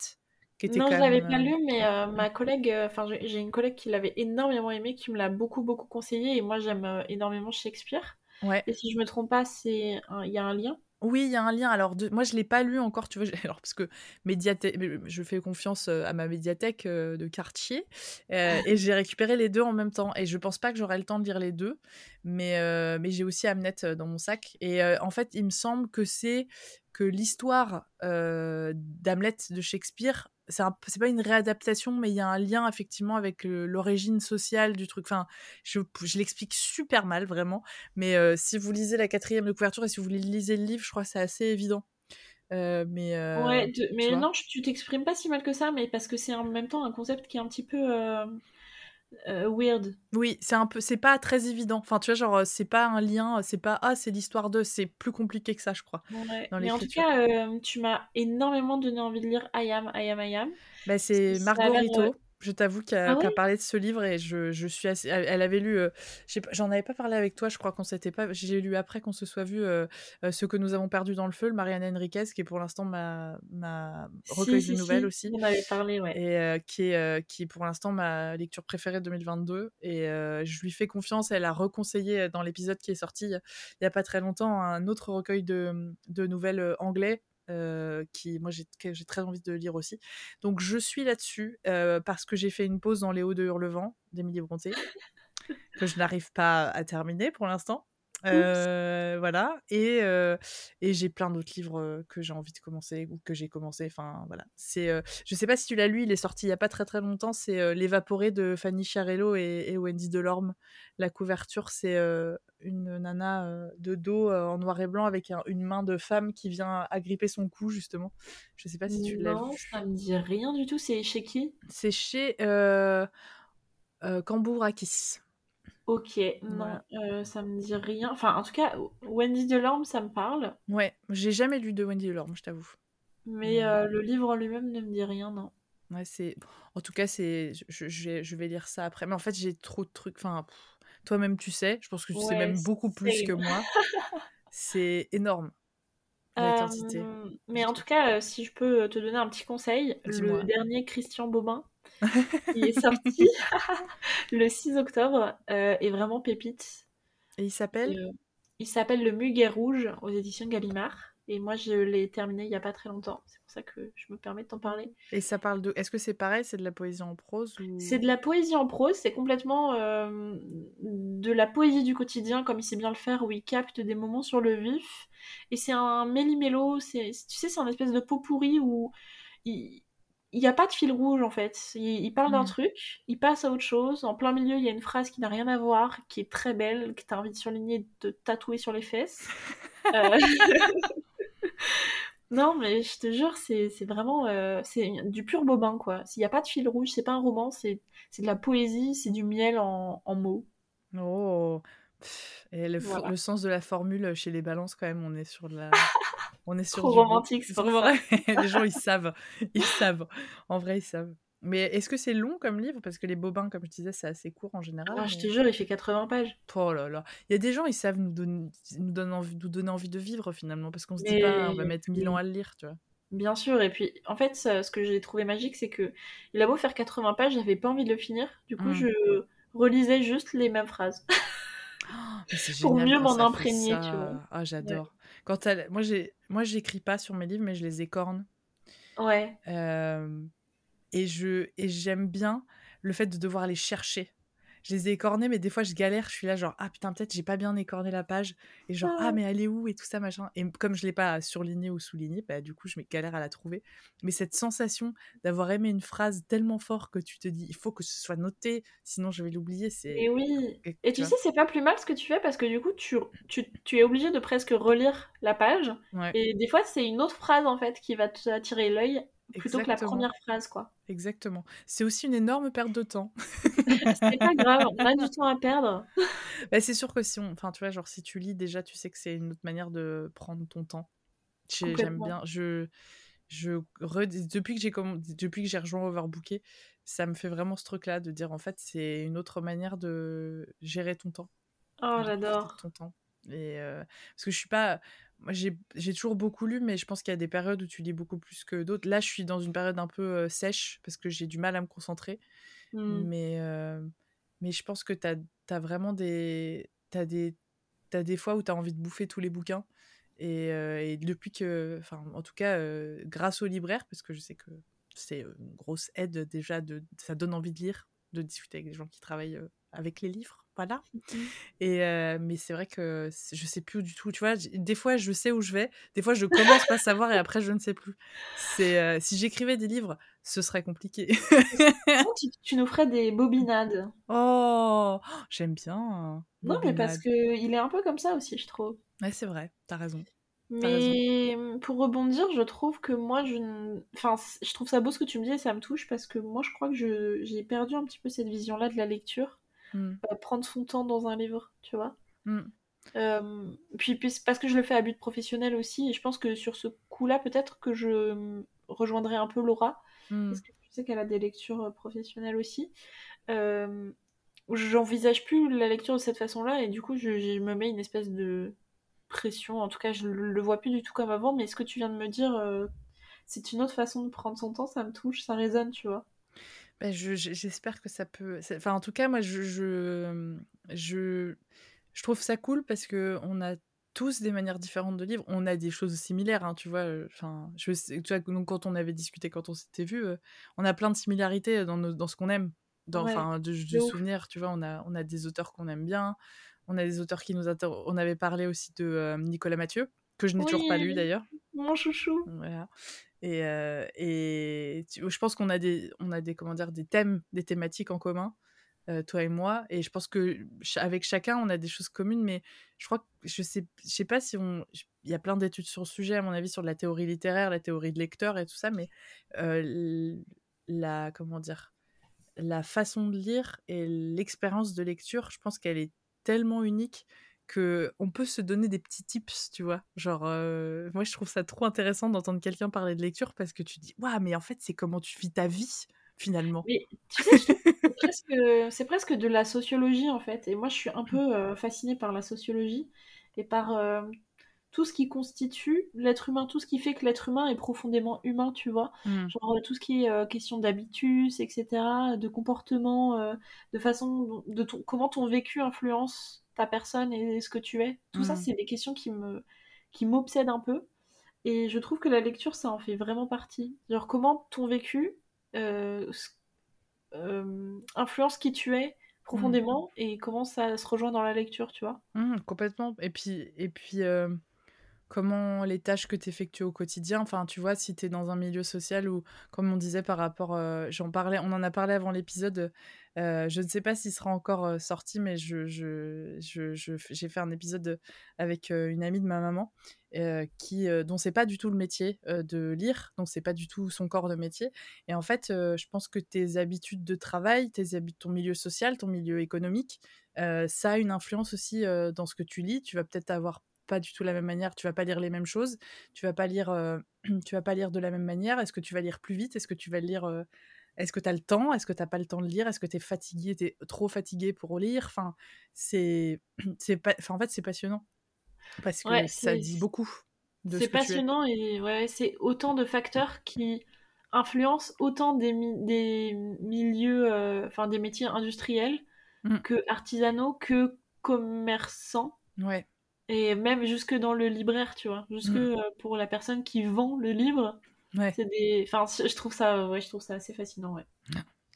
Non, je ne l'avais même... pas lu, mais euh, ma collègue, enfin, euh, j'ai, j'ai une collègue qui l'avait énormément aimé, qui me l'a beaucoup, beaucoup conseillé, et moi, j'aime euh, énormément Shakespeare. Ouais. Et si je ne me trompe pas, il y a un lien. Oui, il y a un lien. Alors, de... moi, je ne l'ai pas lu encore, tu vois, alors, parce que médiathè... je fais confiance à ma médiathèque euh, de quartier, euh, et j'ai récupéré les deux en même temps, et je ne pense pas que j'aurai le temps de lire les deux, mais, euh, mais j'ai aussi Hamnet dans mon sac. Et euh, en fait, il me semble que c'est que l'histoire euh, d'Hamlet de Shakespeare, c'est, un, c'est pas une réadaptation, mais il y a un lien effectivement avec le, l'origine sociale du truc. Enfin, je, je l'explique super mal, vraiment. Mais euh, si vous lisez la quatrième de couverture et si vous lisez le livre, je crois que c'est assez évident. Euh, mais euh, ouais, de, mais non, tu t'exprimes pas si mal que ça, mais parce que c'est en même temps un concept qui est un petit peu euh, euh, weird. Oui, c'est un peu, c'est pas très évident. Enfin, tu vois, genre, c'est pas un lien, c'est pas ah, c'est l'histoire d'eux, c'est plus compliqué que ça, je crois. Ouais. Mais en tout cas, euh, tu m'as énormément donné envie de lire I Am, I Am, I Am. Bah, c'est Margot Rito. Euh... Je t'avoue qu'elle a ah oui parlé de ce livre et je, je suis assez... Elle avait lu... Euh, j'ai, j'en avais pas parlé avec toi, je crois qu'on s'était pas... J'ai lu après qu'on se soit vu euh, euh, Ce que nous avons perdu dans le feu, le Mariana Enriquez, qui est pour l'instant ma, ma recueil si, de si, nouvelles si. aussi. On avait parlé, ouais. Et euh, qui, est, euh, qui est pour l'instant ma lecture préférée de deux mille vingt-deux. Et euh, je lui fais confiance, elle a reconseillé dans l'épisode qui est sorti il y a pas très longtemps un autre recueil de, de nouvelles anglais. Euh, qui moi j'ai, j'ai très envie de lire aussi, donc je suis là-dessus euh, parce que j'ai fait une pause dans Les Hauts de Hurlevent d'Émilie Brontë que je n'arrive pas à terminer pour l'instant euh, voilà et, euh, et j'ai plein d'autres livres que j'ai envie de commencer ou que j'ai commencé, enfin voilà c'est, euh, je sais pas si tu l'as lu, il est sorti il y a pas très très longtemps, c'est euh, L'évaporé de Fanny Chiarello et, et Wendy Delorme. La couverture c'est euh, une nana euh, de dos euh, en noir et blanc avec un, une main de femme qui vient agripper son cou, justement. Je sais pas si tu l'as vu. Non, ça me dit rien du tout. C'est chez qui ? C'est chez euh, euh, Cambourakis. Ok, voilà. Non, euh, ça me dit rien. Enfin, en tout cas, Wendy Delorme, ça me parle. Ouais, j'ai jamais lu de Wendy Delorme, je t'avoue. Mais euh, le livre en lui-même ne me dit rien, non. Ouais, c'est. En tout cas, c'est. Je, je, je vais lire ça après. Mais en fait, j'ai trop de trucs. Enfin. Pff... Toi-même, tu sais. Je pense que tu ouais, sais même beaucoup plus c'est... que moi. C'est énorme, la euh, quantité. Mais en tout cas, si je peux te donner un petit conseil, dis-moi. Le dernier Christian Bobin, qui est sorti le six octobre, euh, est vraiment pépite. Et il s'appelle euh, Il s'appelle Le Muguet Rouge, aux éditions Gallimard. Et moi, je l'ai terminé il n'y a pas très longtemps. C'est pour ça que je me permets de t'en parler. Et ça parle de... Est-ce que c'est pareil, c'est de la poésie en prose ou... C'est de la poésie en prose, c'est complètement euh, de la poésie du quotidien, comme il sait bien le faire, où il capte des moments sur le vif. Et c'est un méli-mélo, c'est... tu sais, c'est un espèce de pot-pourri où il n'y a pas de fil rouge, en fait. Il, il parle mmh. d'un truc, il passe à autre chose. En plein milieu, il y a une phrase qui n'a rien à voir, qui est très belle, que tu as envie de surligner et de te tatouer sur les fesses. euh... Non mais je te jure c'est, c'est vraiment euh, c'est du pur Bobin quoi, s'il n'y a pas de fil rouge, c'est pas un roman, c'est, c'est de la poésie, c'est du miel en, en mots. Oh et le, voilà. Le sens de la formule chez les balances quand même, on est sur de la on est sur trop du romantique c'est pour vrai. Les gens ils savent ils savent en vrai ils savent. Mais est-ce que c'est long comme livre ? Parce que les bobins, comme je disais, c'est assez court en général. Ah, mais... Je te jure, il fait quatre-vingts pages. Oh là là. Il y a des gens, ils savent nous donner, nous donner, envie, nous donner envie de vivre finalement, parce qu'on se mais... dit pas, on va mettre mille ans à le lire, tu vois. Bien sûr, et puis en fait, ça, ce que j'ai trouvé magique, c'est que il a beau faire quatre-vingts pages, j'avais pas envie de le finir. Du coup, mmh. je relisais juste les mêmes phrases. Oh, mais c'est génial, pour mieux m'en imprégner, tu vois. Ah, oh, j'adore. Ouais. Quand elle... Moi, j'ai... Moi, j'écris pas sur mes livres, mais je les écorne. Ouais. Euh... Et, je, et j'aime bien le fait de devoir les chercher. Je les ai écornés, mais des fois, je galère. Je suis là genre, ah putain, peut-être j'ai pas bien écorné la page. Et genre, ah, ah mais elle est où ? Et tout ça, machin. Et comme je l'ai pas surlignée ou soulignée, bah, du coup, je galère à la trouver. Mais cette sensation d'avoir aimé une phrase tellement fort que tu te dis, il faut que ce soit noté, sinon je vais l'oublier. C'est... Et oui. Et, et tu sais, c'est pas plus mal ce que tu fais, parce que du coup, tu, tu, tu es obligé de presque relire la page. Ouais. Et des fois, c'est une autre phrase, en fait, qui va t'attirer l'œil. Plutôt Exactement. Que la première phrase, quoi. Exactement. C'est aussi une énorme perte de temps. C'est pas grave, on a du temps à perdre. Bah, c'est sûr que si on... Enfin, tu vois, genre, si tu lis, déjà, tu sais que c'est une autre manière de prendre ton temps. J'ai... J'aime bien. Je... Je... Re... Depuis, que j'ai comm... Depuis que j'ai rejoint Overbooké, ça me fait vraiment ce truc-là, de dire, en fait, c'est une autre manière de gérer ton temps. Oh, j'adore. Ton temps. Et, euh... Parce que je suis pas... Moi, j'ai, j'ai toujours beaucoup lu, mais je pense qu'il y a des périodes où tu lis beaucoup plus que d'autres. Là, je suis dans une période un peu euh, sèche, parce que j'ai du mal à me concentrer. Mm. Mais, euh, mais je pense que t'as, t'as vraiment des... T'as des, t'as des fois où t'as envie de bouffer tous les bouquins. Et, euh, et depuis que... Enfin, en tout cas, euh, grâce au libraire, parce que je sais que c'est une grosse aide déjà, de, ça donne envie de lire, de discuter avec des gens qui travaillent euh, avec les livres. pas là. Et euh, mais c'est vrai que je sais plus du tout. Tu vois, des fois je sais où je vais, des fois je commence pas à savoir et après je ne sais plus. C'est euh, si j'écrivais des livres, ce serait compliqué. tu, tu nous ferais des bobinades. Oh, j'aime bien. Non, bobinade. Mais parce que il est un peu comme ça aussi, je trouve. Ouais, c'est vrai. T'as raison. Mais pour rebondir, je trouve que moi, je, n... enfin, je trouve ça beau ce que tu me dis et ça me touche parce que moi, je crois que je... j'ai perdu un petit peu cette vision-là de la lecture, mm. euh, prendre son temps dans un livre, tu vois. Mm. Euh, puis, puis c'est parce que je le fais à but professionnel aussi et je pense que sur ce coup-là, peut-être que je rejoindrai un peu Laura, mm. parce que je sais qu'elle a des lectures professionnelles aussi. Euh, j'envisage plus la lecture de cette façon-là et du coup, je, je me mets une espèce de pression, en tout cas je le vois plus du tout comme avant, mais ce que tu viens de me dire, euh, c'est une autre façon de prendre son temps, ça me touche, ça résonne, tu vois. Ben je, j'espère que ça peut, c'est... enfin en tout cas moi je, je je je trouve ça cool parce que on a tous des manières différentes de lire, on a des choses similaires, hein, tu vois, enfin je sais, tu vois, donc quand on avait discuté, quand on s'était vu, euh, on a plein de similarités dans nos, dans ce qu'on aime, dans enfin ouais, de, de souvenirs, tu vois, on a on a des auteurs qu'on aime bien. On a des auteurs qui nous inter... On avait parlé aussi de euh, Nicolas Mathieu, que je n'ai oui, toujours pas lu d'ailleurs. Mon chouchou. Voilà. Et, euh, et tu... je pense qu'on a des, on a des, comment dire, des thèmes, des thématiques en commun, euh, toi et moi. Et je pense que ch- avec chacun, on a des choses communes. Mais je crois que je sais, je sais pas si on, il y a plein d'études sur le sujet à mon avis sur la théorie littéraire, la théorie de lecteur et tout ça. Mais euh, la, comment dire, la façon de lire et l'expérience de lecture, je pense qu'elle est tellement unique que on peut se donner des petits tips, tu vois. Genre, euh, moi je trouve ça trop intéressant d'entendre quelqu'un parler de lecture parce que tu te dis, waouh, mais en fait c'est comment tu vis ta vie finalement. Mais tu sais, c'est, presque, c'est presque de la sociologie en fait. Et moi je suis un peu euh, fascinée par la sociologie et par euh, tout ce qui constitue l'être humain, tout ce qui fait que l'être humain est profondément humain, tu vois. Mmh. Genre tout ce qui est euh, question d'habitus, et cetera, de comportement, euh, de façon, de ton, comment ton vécu influence ta personne et ce que tu es. Tout mmh. ça, c'est des questions qui, me, qui m'obsèdent un peu. Et je trouve que la lecture, ça en fait vraiment partie. Genre comment ton vécu euh, euh, influence qui tu es profondément mmh. et comment ça se rejoint dans la lecture, tu vois. Mmh, complètement. Et puis... Et puis euh... comment les tâches que tu effectues au quotidien, enfin tu vois, si t'es dans un milieu social où, comme on disait par rapport, euh, j'en parlais, on en a parlé avant l'épisode, euh, je ne sais pas s'il sera encore euh, sorti, mais je, je, je, je, j'ai fait un épisode avec euh, une amie de ma maman, euh, qui, euh, dont c'est pas du tout le métier euh, de lire, donc c'est pas du tout son corps de métier, et en fait, euh, je pense que tes habitudes de travail, tes hab- ton milieu social, ton milieu économique, euh, ça a une influence aussi euh, dans ce que tu lis, tu vas peut-être avoir pas du tout la même manière, tu vas pas lire les mêmes choses, tu vas pas lire, euh, tu vas pas lire de la même manière, est-ce que tu vas lire plus vite, est-ce que tu vas lire, euh, est-ce que t'as le temps, est-ce que t'as pas le temps de lire, est-ce que t'es fatigué, t'es trop fatigué pour lire, enfin, c'est, c'est pas, enfin, en fait, c'est passionnant, parce que ouais, ça dit beaucoup de ce que tu es. C'est passionnant et ouais, c'est autant de facteurs qui influencent autant des, mi- des milieux, enfin, euh, des métiers industriels, mmh. que artisanaux, que commerçants. Ouais. Et même jusque dans le libraire, tu vois, jusque mmh. euh, pour la personne qui vend le livre, ouais. c'est des, enfin, je trouve ça, ouais, je trouve ça assez fascinant, ouais.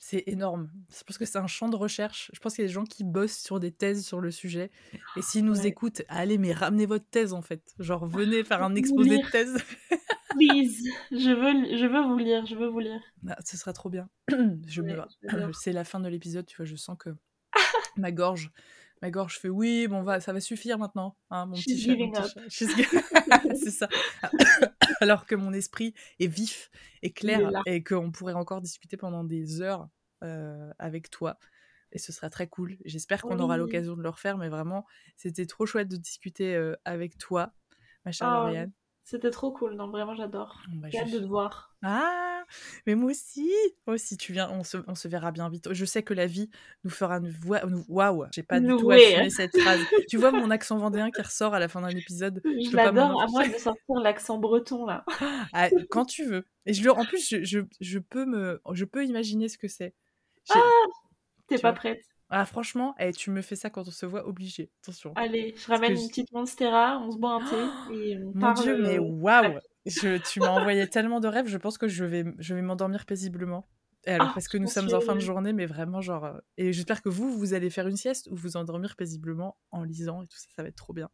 C'est énorme. C'est parce que c'est un champ de recherche. Je pense qu'il y a des gens qui bossent sur des thèses sur le sujet. Et s'ils nous ouais. écoutent, allez, mais ramenez votre thèse en fait. Genre venez faire un exposé de thèse. Please, je veux, je veux vous lire, je veux vous lire. Ah, ce sera trop bien. je ouais, me vois. C'est la fin de l'épisode, tu vois, je sens que ma gorge. Ma gorge fait oui, bon, va, ça va suffire maintenant, hein, mon petit chat, mon petit chat. C'est ça. Alors que mon esprit est vif et clair et qu'on pourrait encore discuter pendant des heures euh, avec toi. Et ce sera très cool. J'espère qu'on oui. aura l'occasion de le refaire, mais vraiment, c'était trop chouette de discuter euh, avec toi, ma chère oh, Lauriane. C'était trop cool, non, vraiment, j'adore. Bah, j'ai hâte je... de te voir. Ah, mais moi aussi, moi aussi, tu viens, on se, on se verra bien vite. Je sais que la vie nous fera une voix. Waouh, j'ai pas du no tout way. Assumé cette phrase. Tu vois mon accent vendéen qui ressort à la fin d'un épisode. Je, je l'adore, à moi de sortir l'accent breton là. Ah, quand tu veux. Et je le, en plus, je, je, je peux me, je peux imaginer ce que c'est. J'ai... Ah, t'es tu pas vois. Prête. Ah franchement, eh, tu me fais ça quand on se voit obligé. Attention. Allez, je ramène une je... petite Monstera, on se boit un thé et on Mon parle. Dieu, mais waouh wow. Tu m'as envoyé tellement de rêves, je pense que je vais, je vais m'endormir paisiblement. Alors, ah, parce que nous sommes que... en fin de journée, mais vraiment, genre... Euh, et j'espère que vous, vous allez faire une sieste ou vous endormir paisiblement en lisant et tout ça, ça va être trop bien.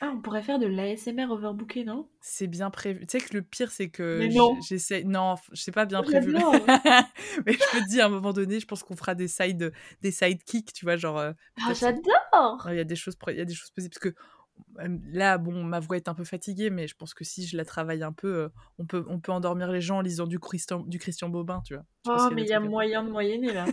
Ah, on pourrait faire de l'A S M R overbooké, non ? C'est bien prévu. Tu sais que le pire, c'est que non. j'essaie... Non, c'est pas bien prévu. Bien, mais je peux te dire, à un moment donné, je pense qu'on fera des side, des sidekicks, tu vois, genre... Euh, ah, j'adore ! Il y a des choses, il y a des choses possibles, parce que là, bon, ma voix est un peu fatiguée, mais je pense que si je la travaille un peu, euh, on, peut, on peut endormir les gens en lisant du Christian, du Christian Bobin, tu vois. Oh, mais il y a, y a moyen de moyenner, là.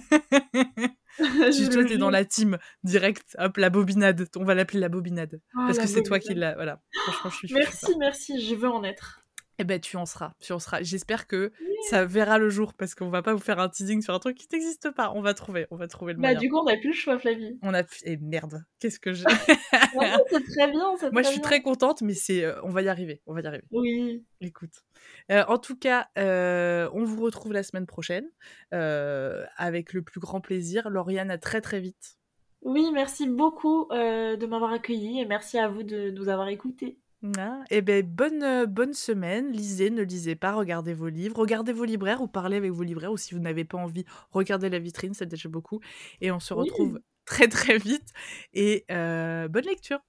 Juste toi, t'es dans la team, direct, hop, la bobinade. On va l'appeler la bobinade, oh, parce la que c'est bobinade. Toi qui l'as, voilà. Franchement, je suis Merci, je merci, je veux en être. Eh ben, tu en seras, tu en seras. J'espère que yeah. ça verra le jour, parce qu'on va pas vous faire un teasing sur un truc qui n'existe pas. On va trouver, on va trouver le bah, moyen. Bah, du coup, on n'a plus le choix, Flavie. On a, eh merde, qu'est-ce que j'ai. Non, c'est très bien, c'est Moi, très je suis bien. Très contente, mais c'est, euh, on va y arriver, on va y arriver. Oui. Écoute, euh, en tout cas, euh, on vous retrouve la semaine prochaine euh, avec le plus grand plaisir. Lauriane, à très très vite. Oui, merci beaucoup euh, de m'avoir accueillie et merci à vous de, de nous avoir écoutés. Ah, et ben bonne, euh, bonne semaine, lisez, ne lisez pas, regardez vos livres, regardez vos libraires ou parlez avec vos libraires, ou si vous n'avez pas envie, regardez la vitrine, c'est déjà beaucoup, et on se retrouve oui. très très vite, et euh, bonne lecture.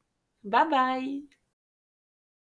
Bye bye.